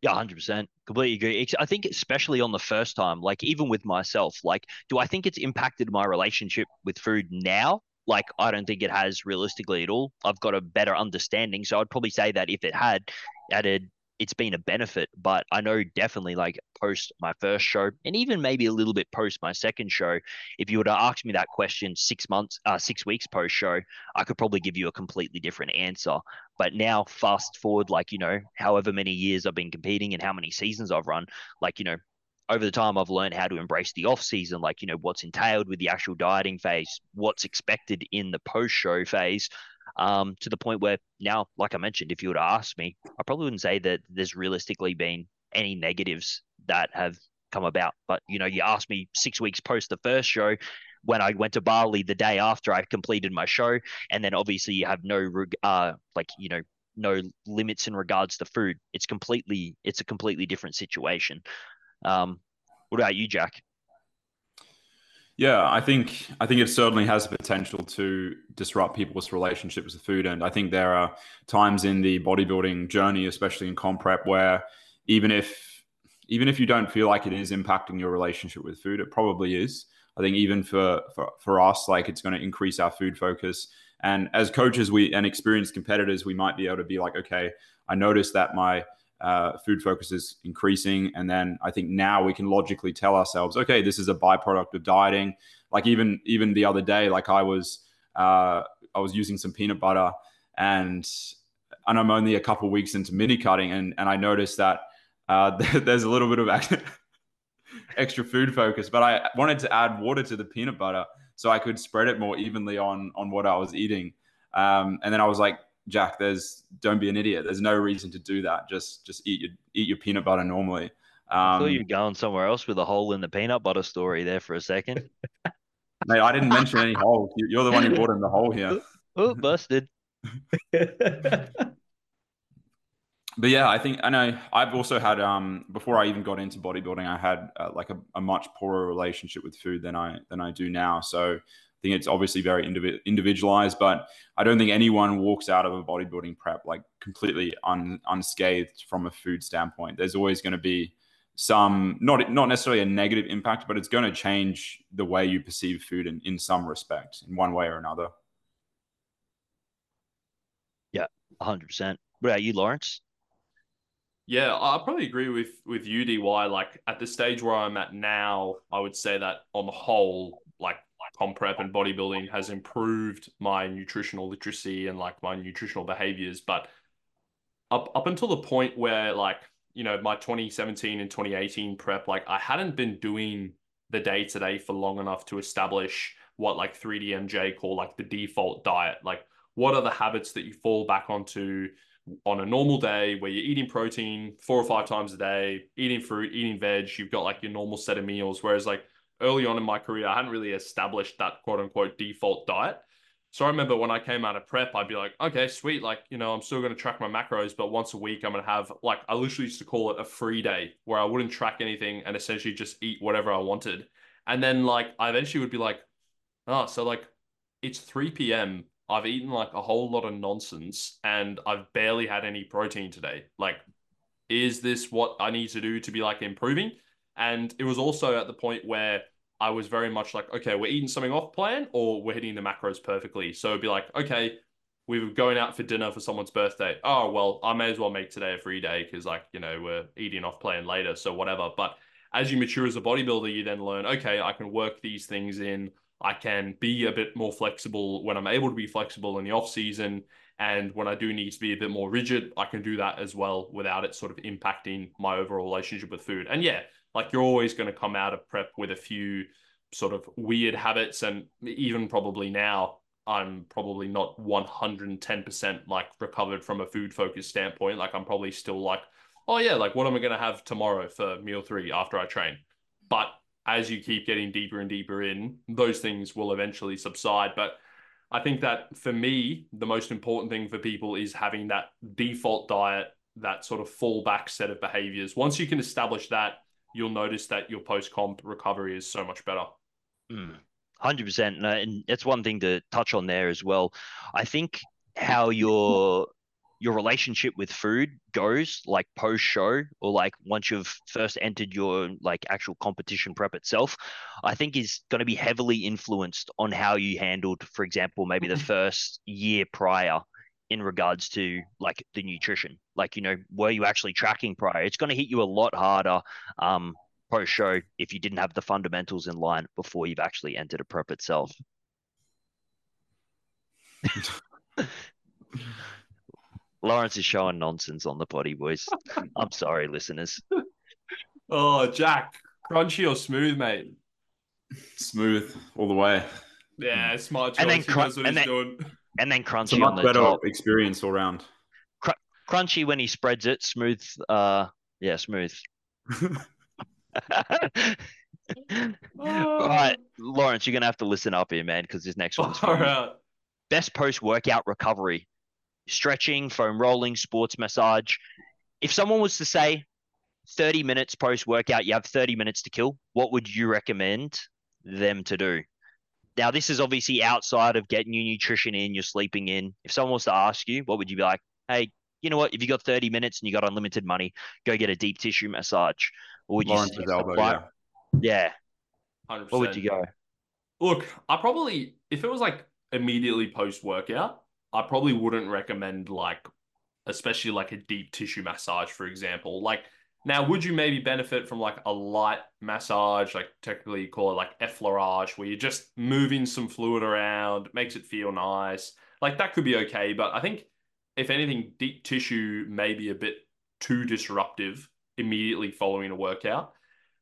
Yeah, 100%. Completely agree. I think especially on the first time, like even with myself, like, do I think it's impacted my relationship with food now? Like, I don't think it has realistically at all. I've got a better understanding. So I'd probably say that if it had added, it's been a benefit. But I know definitely like post my first show and even maybe a little bit post my second show, if you were to ask me that question 6 weeks post show, I could probably give you a completely different answer. But now fast forward, like, you know, however many years I've been competing and how many seasons I've run, like, you know, over the time I've learned how to embrace the off season, like, you know, what's entailed with the actual dieting phase, what's expected in the post show phase, to the point where now, like I mentioned, if you were to ask me, I probably wouldn't say that there's realistically been any negatives that have come about. But, you know, you asked me 6 weeks post the first show when I went to Bali the day after I completed my show. And then obviously you have no limits in regards to food. It's a completely different situation. What about you, Jack? Yeah, I think it certainly has the potential to disrupt people's relationships with food. And I think there are times in the bodybuilding journey, especially in comp prep, where even if you don't feel like it is impacting your relationship with food, it probably is. I think even for us, like, it's going to increase our food focus. And as coaches, and experienced competitors, we might be able to be like, okay, I noticed that my food focus is increasing. And then I think now we can logically tell ourselves, okay, this is a byproduct of dieting. Like even the other day, like I was using some peanut butter and I'm only a couple of weeks into mini cutting. And I noticed that there's a little bit of extra food focus, but I wanted to add water to the peanut butter so I could spread it more evenly on what I was eating. And then I was like, Jack, don't be an idiot. There's no reason to do that. Just eat your peanut butter normally. I thought you were going somewhere else with a hole in the peanut butter story there for a second. Mate, I didn't mention any holes. You're the one who brought in the hole here. Oh, busted. But yeah, I think, I've also had, before I even got into bodybuilding, I had a much poorer relationship with food than I do now. So I think it's obviously very individualized, but I don't think anyone walks out of a bodybuilding prep like completely unscathed from a food standpoint. There's always going to be some, not necessarily a negative impact, but it's going to change the way you perceive food in some respect, in one way or another. Yeah, 100%. What about you, Lawrence? Yeah, I probably agree with you, DY. Like at the stage where I'm at now, I would say that on the whole, like, comp prep and bodybuilding has improved my nutritional literacy and like my nutritional behaviors. But up until the point where, like, you know, my 2017 and 2018 prep, like I hadn't been doing the day-to-day for long enough to establish what like 3DMJ call like the default diet. Like what are the habits that you fall back onto on a normal day where you're eating protein 4 or 5 times a day, eating fruit, eating veg, you've got like your normal set of meals. Whereas like early on in my career, I hadn't really established that quote unquote default diet. So I remember when I came out of prep, I'd be like, okay, sweet. Like, you know, I'm still going to track my macros, but once a week I'm going to have like, I literally used to call it a free day where I wouldn't track anything and essentially just eat whatever I wanted. And then like, I eventually would be like, oh, so like it's 3 p.m. I've eaten like a whole lot of nonsense and I've barely had any protein today. Like, is this what I need to do to be like improving? And it was also at the point where I was very much like, okay, we're eating something off plan or we're hitting the macros perfectly. So it'd be like, okay, we were going out for dinner for someone's birthday. Oh, well, I may as well make today a free day because, like, you know, we're eating off plan later. So whatever. But as you mature as a bodybuilder, you then learn, okay, I can work these things in. I can be a bit more flexible when I'm able to be flexible in the off season. And when I do need to be a bit more rigid, I can do that as well without it sort of impacting my overall relationship with food. And yeah, like you're always going to come out of prep with a few sort of weird habits. And even probably now, I'm probably not 110% like recovered from a food focused standpoint. Like I'm probably still like, oh yeah, like what am I going to have tomorrow for meal 3 after I train? But as you keep getting deeper and deeper in, those things will eventually subside. But I think that for me, the most important thing for people is having that default diet, that sort of fallback set of behaviors. Once you can establish that, you'll notice that your post-comp recovery is so much better. 100%. And that's one thing to touch on there as well. I think how your relationship with food goes, like post-show, or like once you've first entered your like actual competition prep itself, I think is going to be heavily influenced on how you handled, for example, maybe the first year prior in regards to like the nutrition. Like, you know, were you actually tracking prior? It's going to hit you a lot harder post-show if you didn't have the fundamentals in line before you've actually entered a prep itself. Lawrence is showing nonsense on the potty, boys. I'm sorry, listeners. Oh, Jack, crunchy or smooth, mate? Smooth all the way. Yeah, smart choice. And then, and then crunchy on the top. It's a much better experience all round. Crunchy when he spreads it. Smooth. Yeah, smooth. All right, Lawrence, you're going to have to listen up here, man, because this next one's fun. Right. Best post-workout recovery. Stretching, foam rolling, sports massage. If someone was to say 30 minutes post-workout, you have 30 minutes to kill, what would you recommend them to do? Now, this is obviously outside of getting your nutrition in, you're sleeping in. If someone was to ask you, what would you be like? Hey, you know what? If you got 30 minutes and you got unlimited money, go get a deep tissue massage. Or would Lawrence's you elbow, yeah. 100%. What would you go? Look, I probably, if it was like immediately post-workout, I probably wouldn't recommend like, especially like a deep tissue massage, for example. Like now, would you maybe benefit from like a light massage, like technically you call it like effleurage, where you're just moving some fluid around, makes it feel nice. Like that could be okay. But I think if anything, deep tissue may be a bit too disruptive immediately following a workout.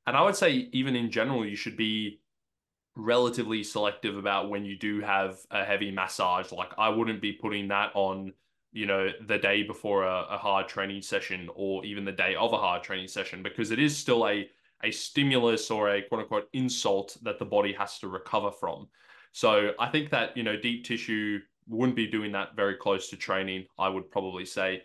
And I would say even in general, you should be relatively selective about when you do have a heavy massage. Like I wouldn't be putting that on, you know, the day before a hard training session or even the day of a hard training session, because it is still a stimulus or a quote unquote insult that the body has to recover from. So I think that, you know, deep tissue wouldn't be doing that very close to training, I would probably say.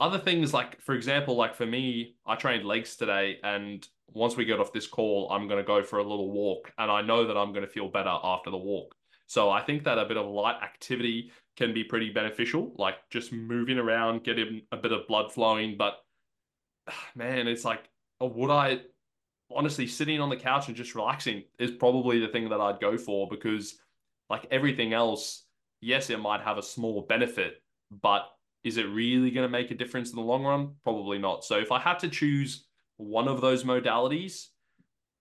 Other things like, for example, like for me, I trained legs today, and once we get off this call, I'm going to go for a little walk, and I know that I'm going to feel better after the walk. So I think that a bit of light activity can be pretty beneficial, like just moving around, getting a bit of blood flowing. But man, it's like, would I honestly sitting on the couch and just relaxing is probably the thing that I'd go for, because like everything else, yes, it might have a small benefit, but is it really going to make a difference in the long run? Probably not. So if I had to choose one of those modalities,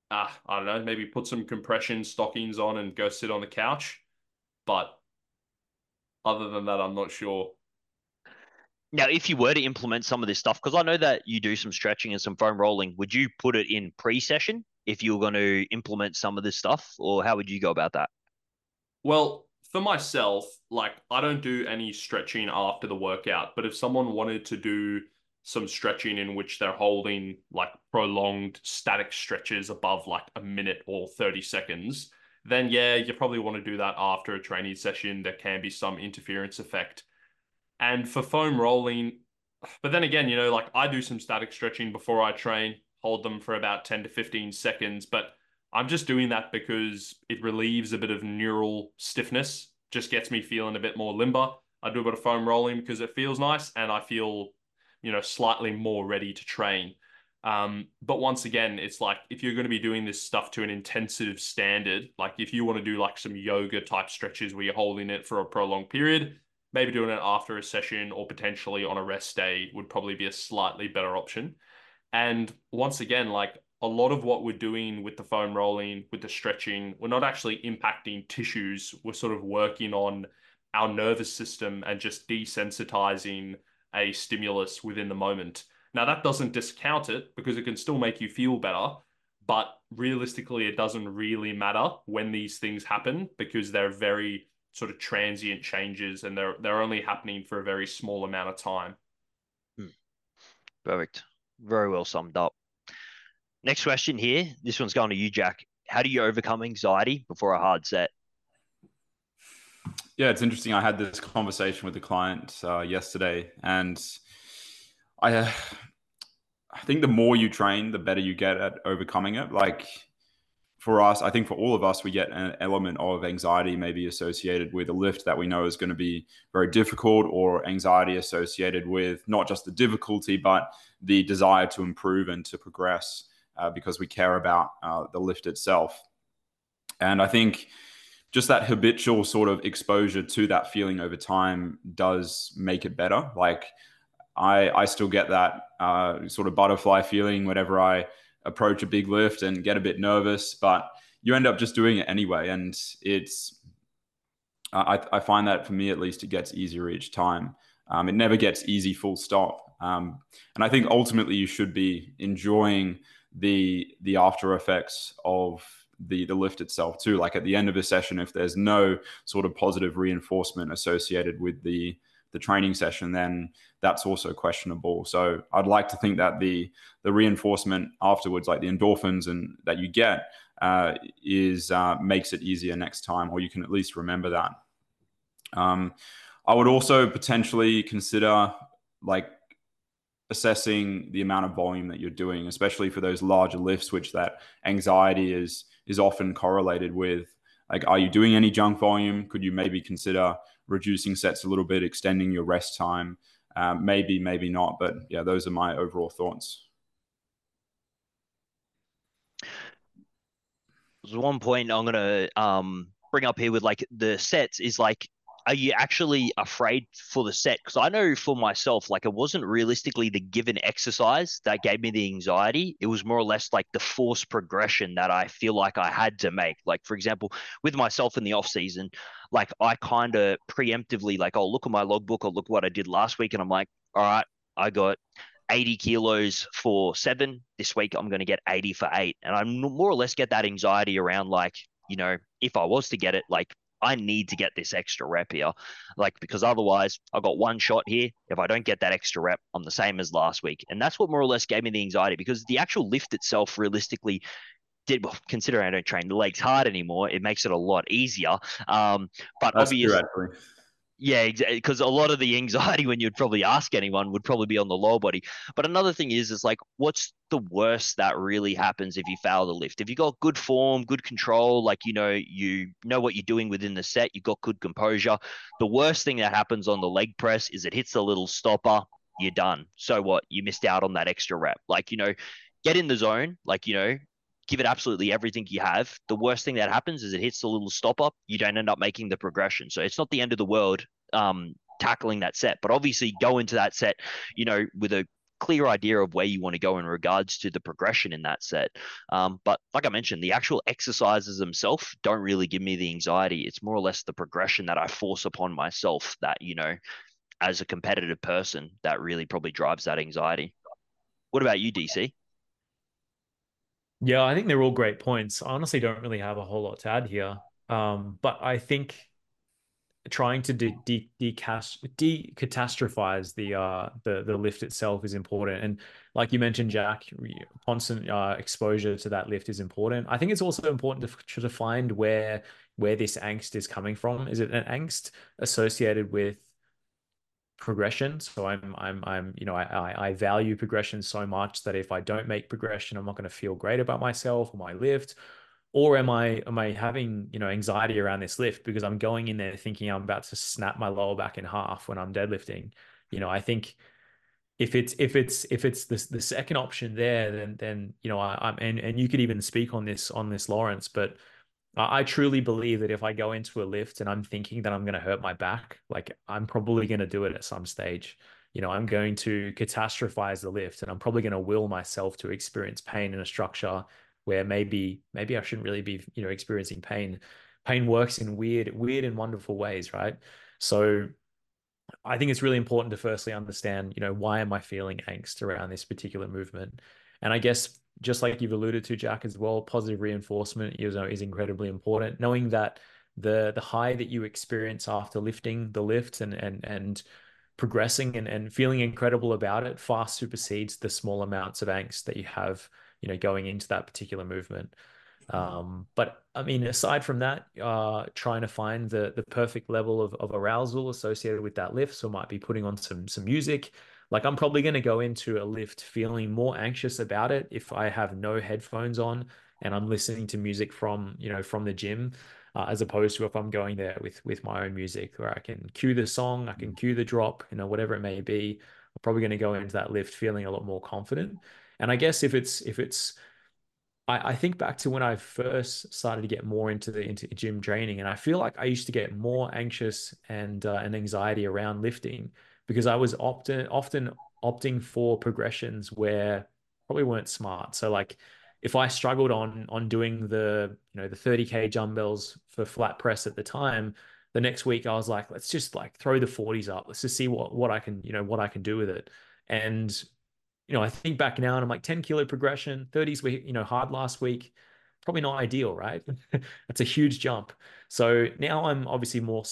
I don't know, maybe put some compression stockings on and go sit on the couch. But other than that, I'm not sure. Now, if you were to implement some of this stuff, because I know that you do some stretching and some foam rolling, would you put it in pre-session if you were going to implement some of this stuff? Or how would you go about that? Well, for myself, like I don't do any stretching after the workout, but if someone wanted to do some stretching in which they're holding like prolonged static stretches above like a minute or 30 seconds, then yeah, you probably want to do that after a training session. There can be some interference effect. And for foam rolling, but then again, you know, like I do some static stretching before I train, hold them for about 10 to 15 seconds, but I'm just doing that because it relieves a bit of neural stiffness, just gets me feeling a bit more limber. I do a bit of foam rolling because it feels nice and I feel, you know, slightly more ready to train. But once again, it's like, if you're going to be doing this stuff to an intensive standard, like if you want to do like some yoga type stretches where you're holding it for a prolonged period, maybe doing it after a session or potentially on a rest day would probably be a slightly better option. And once again, like a lot of what we're doing with the foam rolling, with the stretching, we're not actually impacting tissues. We're sort of working on our nervous system and just desensitizing a stimulus within the moment. Now that doesn't discount it because it can still make you feel better, but realistically it doesn't really matter when these things happen because they're very sort of transient changes and they're only happening for a very small amount of time. Perfect. Very well summed up. Next question here. This one's going to you, Jack. How do you overcome anxiety before a hard set? yeah, it's interesting. I had this conversation with a client yesterday, and I think the more you train, the better you get at overcoming it. Like for us, I think for all of us, we get an element of anxiety maybe associated with a lift that we know is going to be very difficult, or anxiety associated with not just the difficulty, but the desire to improve and to progress because we care about the lift itself. And I think just that habitual sort of exposure to that feeling over time does make it better. Like I still get that sort of butterfly feeling whenever I approach a big lift and get a bit nervous, but you end up just doing it anyway. And it's, I find that for me, at least, it gets easier each time. It never gets easy, full stop. And I think ultimately you should be enjoying the after effects of the lift itself too. Like at the end of a session, if there's no sort of positive reinforcement associated with the training session, then that's also questionable. So I'd like to think that the reinforcement afterwards, like the endorphins and that you get, makes it easier next time, or you can at least remember that. I would also potentially consider like assessing the amount of volume that you're doing, especially for those larger lifts, which that anxiety is often correlated with. Like, are you doing any junk volume? Could you maybe consider reducing sets a little bit, extending your rest time? Maybe, maybe not. But yeah, those are my overall thoughts. There's one point I'm going to bring up here with like the sets is like, are you actually afraid for the set? Because I know for myself, like it wasn't realistically the given exercise that gave me the anxiety. It was more or less like the forced progression that I feel like I had to make. Like, for example, with myself in the off season, like I kind of preemptively like, I'll look at my logbook, I'll look what I did last week. And I'm like, all right, I got 80 kilos for 7. This week, I'm going to get 80 for 8. And I more or less get that anxiety around like, you know, if I was to get it, like, I need to get this extra rep here, like, because otherwise I've got one shot here. If I don't get that extra rep, I'm the same as last week. And that's what more or less gave me the anxiety, because the actual lift itself realistically did, well, considering I don't train the legs hard anymore, it makes it a lot easier. But that's obviously, true. Yeah, because a lot of the anxiety when you'd probably ask anyone would probably be on the lower body. But another thing is like, what's the worst that really happens if you fail the lift? If you got good form, good control, like, you know what you're doing within the set, you've got good composure. The worst thing that happens on the leg press is it hits the little stopper, you're done. So what? You missed out on that extra rep. Like, get in the zone, like, give it absolutely everything you have. The worst thing that happens is it hits the little stop up. You don't end up making the progression. So it's not the end of the world tackling that set, but obviously go into that set, with a clear idea of where you want to go in regards to the progression in that set. But like I mentioned, the actual exercises themselves don't really give me the anxiety. It's more or less the progression that I force upon myself that, as a competitive person, that really probably drives that anxiety. What about you, DC? Yeah, I think they're all great points. I honestly don't really have a whole lot to add here. But I think trying to decatastrophize the lift itself is important. And like you mentioned, Jack, constant exposure to that lift is important. I think it's also important to find where this angst is coming from. Is it an angst associated with progression? So I value progression so much that if I don't make progression, I'm not going to feel great about myself or my lift. Or am I having, anxiety around this lift because I'm going in there thinking I'm about to snap my lower back in half when I'm deadlifting? I think if it's the second option there, then, I'm, and you could even speak on this, Lawrence, but I truly believe that if I go into a lift and I'm thinking that I'm going to hurt my back, like I'm probably going to do it at some stage. I'm going to catastrophize the lift, and I'm probably going to will myself to experience pain in a structure where maybe I shouldn't really be, experiencing pain. Pain works in weird and wonderful ways, right? So I think it's really important to firstly understand, why am I feeling angst around this particular movement? And I guess, just like you've alluded to, Jack, as well, positive reinforcement, is incredibly important. Knowing that the high that you experience after lifting the lift and progressing and feeling incredible about it far supersedes the small amounts of angst that you have, going into that particular movement. But I mean, aside from that, trying to find the perfect level of arousal associated with that lift. So might be putting on some music. Like, I'm probably going to go into a lift feeling more anxious about it if I have no headphones on and I'm listening to music from, you know, from the gym, as opposed to if I'm going there with my own music, where I can cue the song, I can cue the drop, you know, whatever it may be. I'm probably going to go into that lift feeling a lot more confident. And I guess if it's, I think back to when I first started to get more into gym training, and I feel like I used to get more anxious and anxiety around lifting because I was often opting for progressions where probably weren't smart. So like if I struggled on doing the, you know, the 30K dumbbells for flat press at the time, the next week I was like, let's just like throw the 40s up. Let's just see what I can do with it. And you know, I think back now and I'm like 10-kilo progression, 30s, hard last week, probably not ideal, right? That's a huge jump. So now I'm obviously much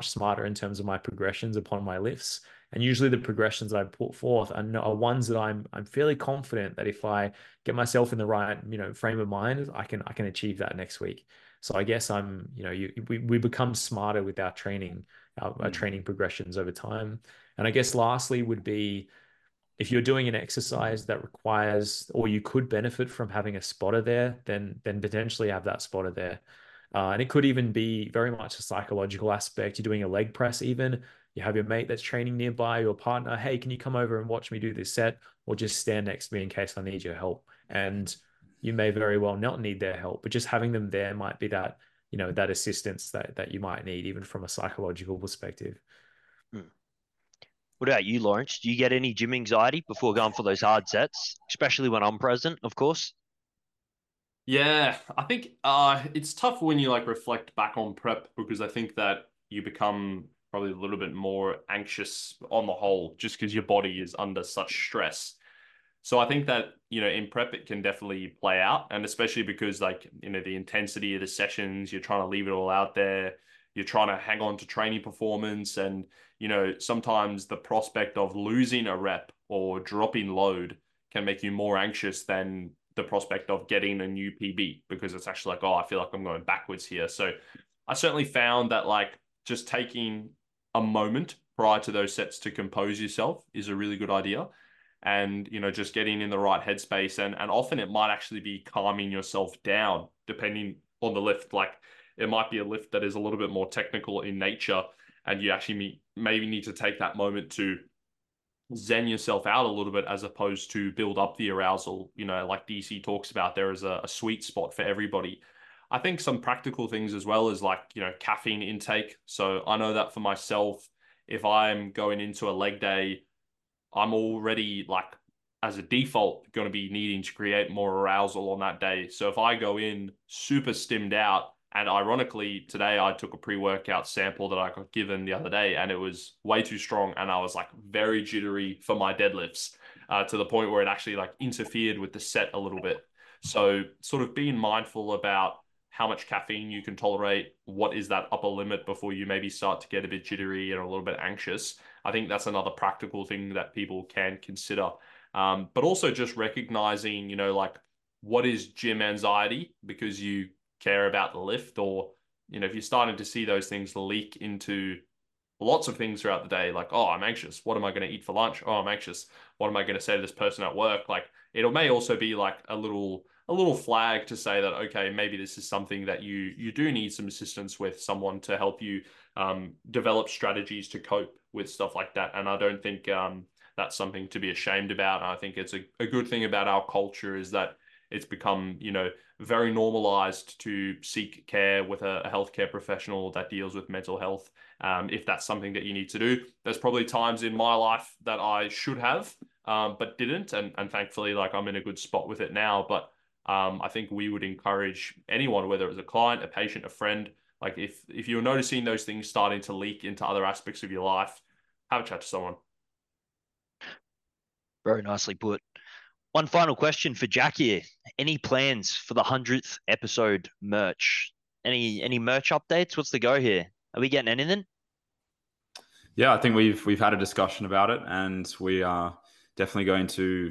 smarter in terms of my progressions upon my lifts. And usually the progressions that I put forth are ones that I'm fairly confident that if I get myself in the right, you know, frame of mind, I can achieve that next week. So I guess I'm, you know, we become smarter with our training, our training progressions over time. And I guess lastly would be, if you're doing an exercise that requires, or you could benefit from having a spotter there, then potentially have that spotter there. And it could even be very much a psychological aspect. You're doing a leg press even. You have your mate that's training nearby, your partner. Hey, can you come over and watch me do this set, or just stand next to me in case I need your help? And you may very well not need their help, but just having them there might be that, you know, that assistance that you might need, even from a psychological perspective. What about you, Lawrence? Do you get any gym anxiety before going for those hard sets, especially when I'm present, of course? Yeah, I think it's tough when you like reflect back on prep, because I think that you become probably a little bit more anxious on the whole, just because your body is under such stress. So I think that, you know, in prep, it can definitely play out. And especially because, like, you know, the intensity of the sessions, you're trying to leave it all out there. You're trying to hang on to training performance, and, you know, sometimes the prospect of losing a rep or dropping load can make you more anxious than the prospect of getting a new PB, because it's actually like, oh, I feel like I'm going backwards here. So I certainly found that like just taking a moment prior to those sets to compose yourself is a really good idea. And, you know, just getting in the right headspace, and often it might actually be calming yourself down depending on the lift. Like, it might be a lift that is a little bit more technical in nature, and you actually maybe need to take that moment to zen yourself out a little bit, as opposed to build up the arousal. You know, like DC talks about, there is a sweet spot for everybody. I think some practical things as well is like, you know, caffeine intake. So I know that for myself, if I'm going into a leg day, I'm already like, as a default, going to be needing to create more arousal on that day. So if I go in super stimmed out, and ironically, today I took a pre-workout sample that I got given the other day, and it was way too strong. And I was like very jittery for my deadlifts, to the point where it actually like interfered with the set a little bit. So sort of being mindful about how much caffeine you can tolerate, what is that upper limit before you maybe start to get a bit jittery and a little bit anxious. I think that's another practical thing that people can consider. But also just recognizing, you know, like, what is gym anxiety because you care about the lift, or, you know, if you're starting to see those things leak into lots of things throughout the day, like, oh, I'm anxious. What am I going to eat for lunch? Oh, I'm anxious. What am I going to say to this person at work? Like, it may also be like a little flag to say that, okay, maybe this is something that you do need some assistance with, someone to help you develop strategies to cope with stuff like that. And I don't think that's something to be ashamed about. And I think it's a good thing about our culture is that it's become, you know, very normalized to seek care with a healthcare professional that deals with mental health. If that's something that you need to do, there's probably times in my life that I should have, but didn't. And thankfully, like, I'm in a good spot with it now. But I think we would encourage anyone, whether it was a client, a patient, a friend, like if you're noticing those things starting to leak into other aspects of your life, have a chat to someone. Very nicely put. One final question for Jack here. Any plans for the 100th episode merch? Any merch updates? What's the go here? Are we getting anything? Yeah, I think we've had a discussion about it, and we are definitely going to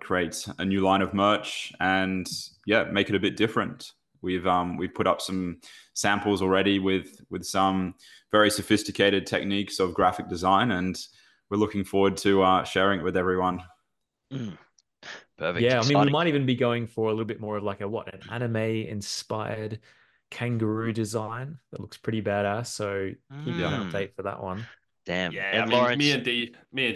create a new line of merch and yeah, make it a bit different. We've put up some samples already with some very sophisticated techniques of graphic design, and we're looking forward to sharing it with everyone. Mm. Perfect. Yeah, exciting. I mean, we might even be going for a little bit more of like an anime-inspired kangaroo design that looks pretty badass. So keep an update for that one. Damn. Yeah, and I mean, Lawrence... me and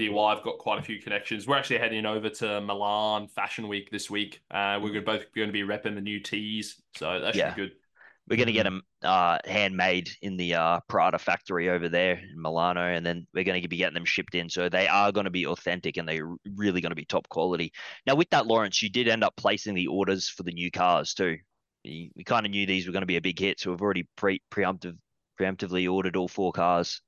DY have got quite a few connections. We're actually heading over to Milan Fashion Week this week. We're both going to be repping the new tees, so that should be good. We're going to get them handmade in the Prada factory over there in Milano, and then we're going to be getting them shipped in. So they are going to be authentic, and they're really going to be top quality. Now, with that, Lawrence, you did end up placing the orders for the new cars too. We kind of knew these were going to be a big hit, so we've already preemptively ordered all 4 cars.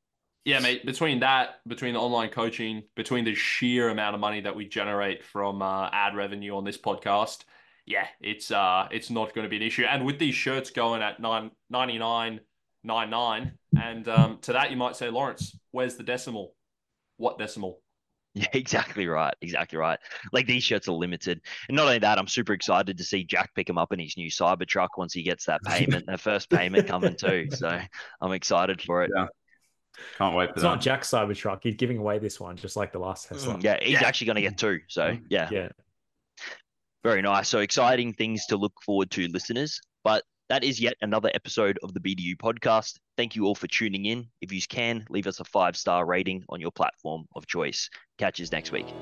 Yeah, mate, between the online coaching, between the sheer amount of money that we generate from ad revenue on this podcast, yeah, it's not going to be an issue. And with these shirts going at $99.99, and to that you might say, Lawrence, where's the decimal? What decimal? Yeah, exactly right. Exactly right. Like, these shirts are limited. And not only that, I'm super excited to see Jack pick him up in his new Cybertruck once he gets that payment, the first payment coming too. So I'm excited for it. Yeah. Can't wait for that. It's not Jack's Cybertruck. He's giving away this one, just like the last Tesla. Yeah, he's actually going to get 2. So, yeah. Very nice. So, exciting things to look forward to, listeners. But that is yet another episode of the BDU podcast. Thank you all for tuning in. If you can, leave us a 5-star rating on your platform of choice. Catch us next week.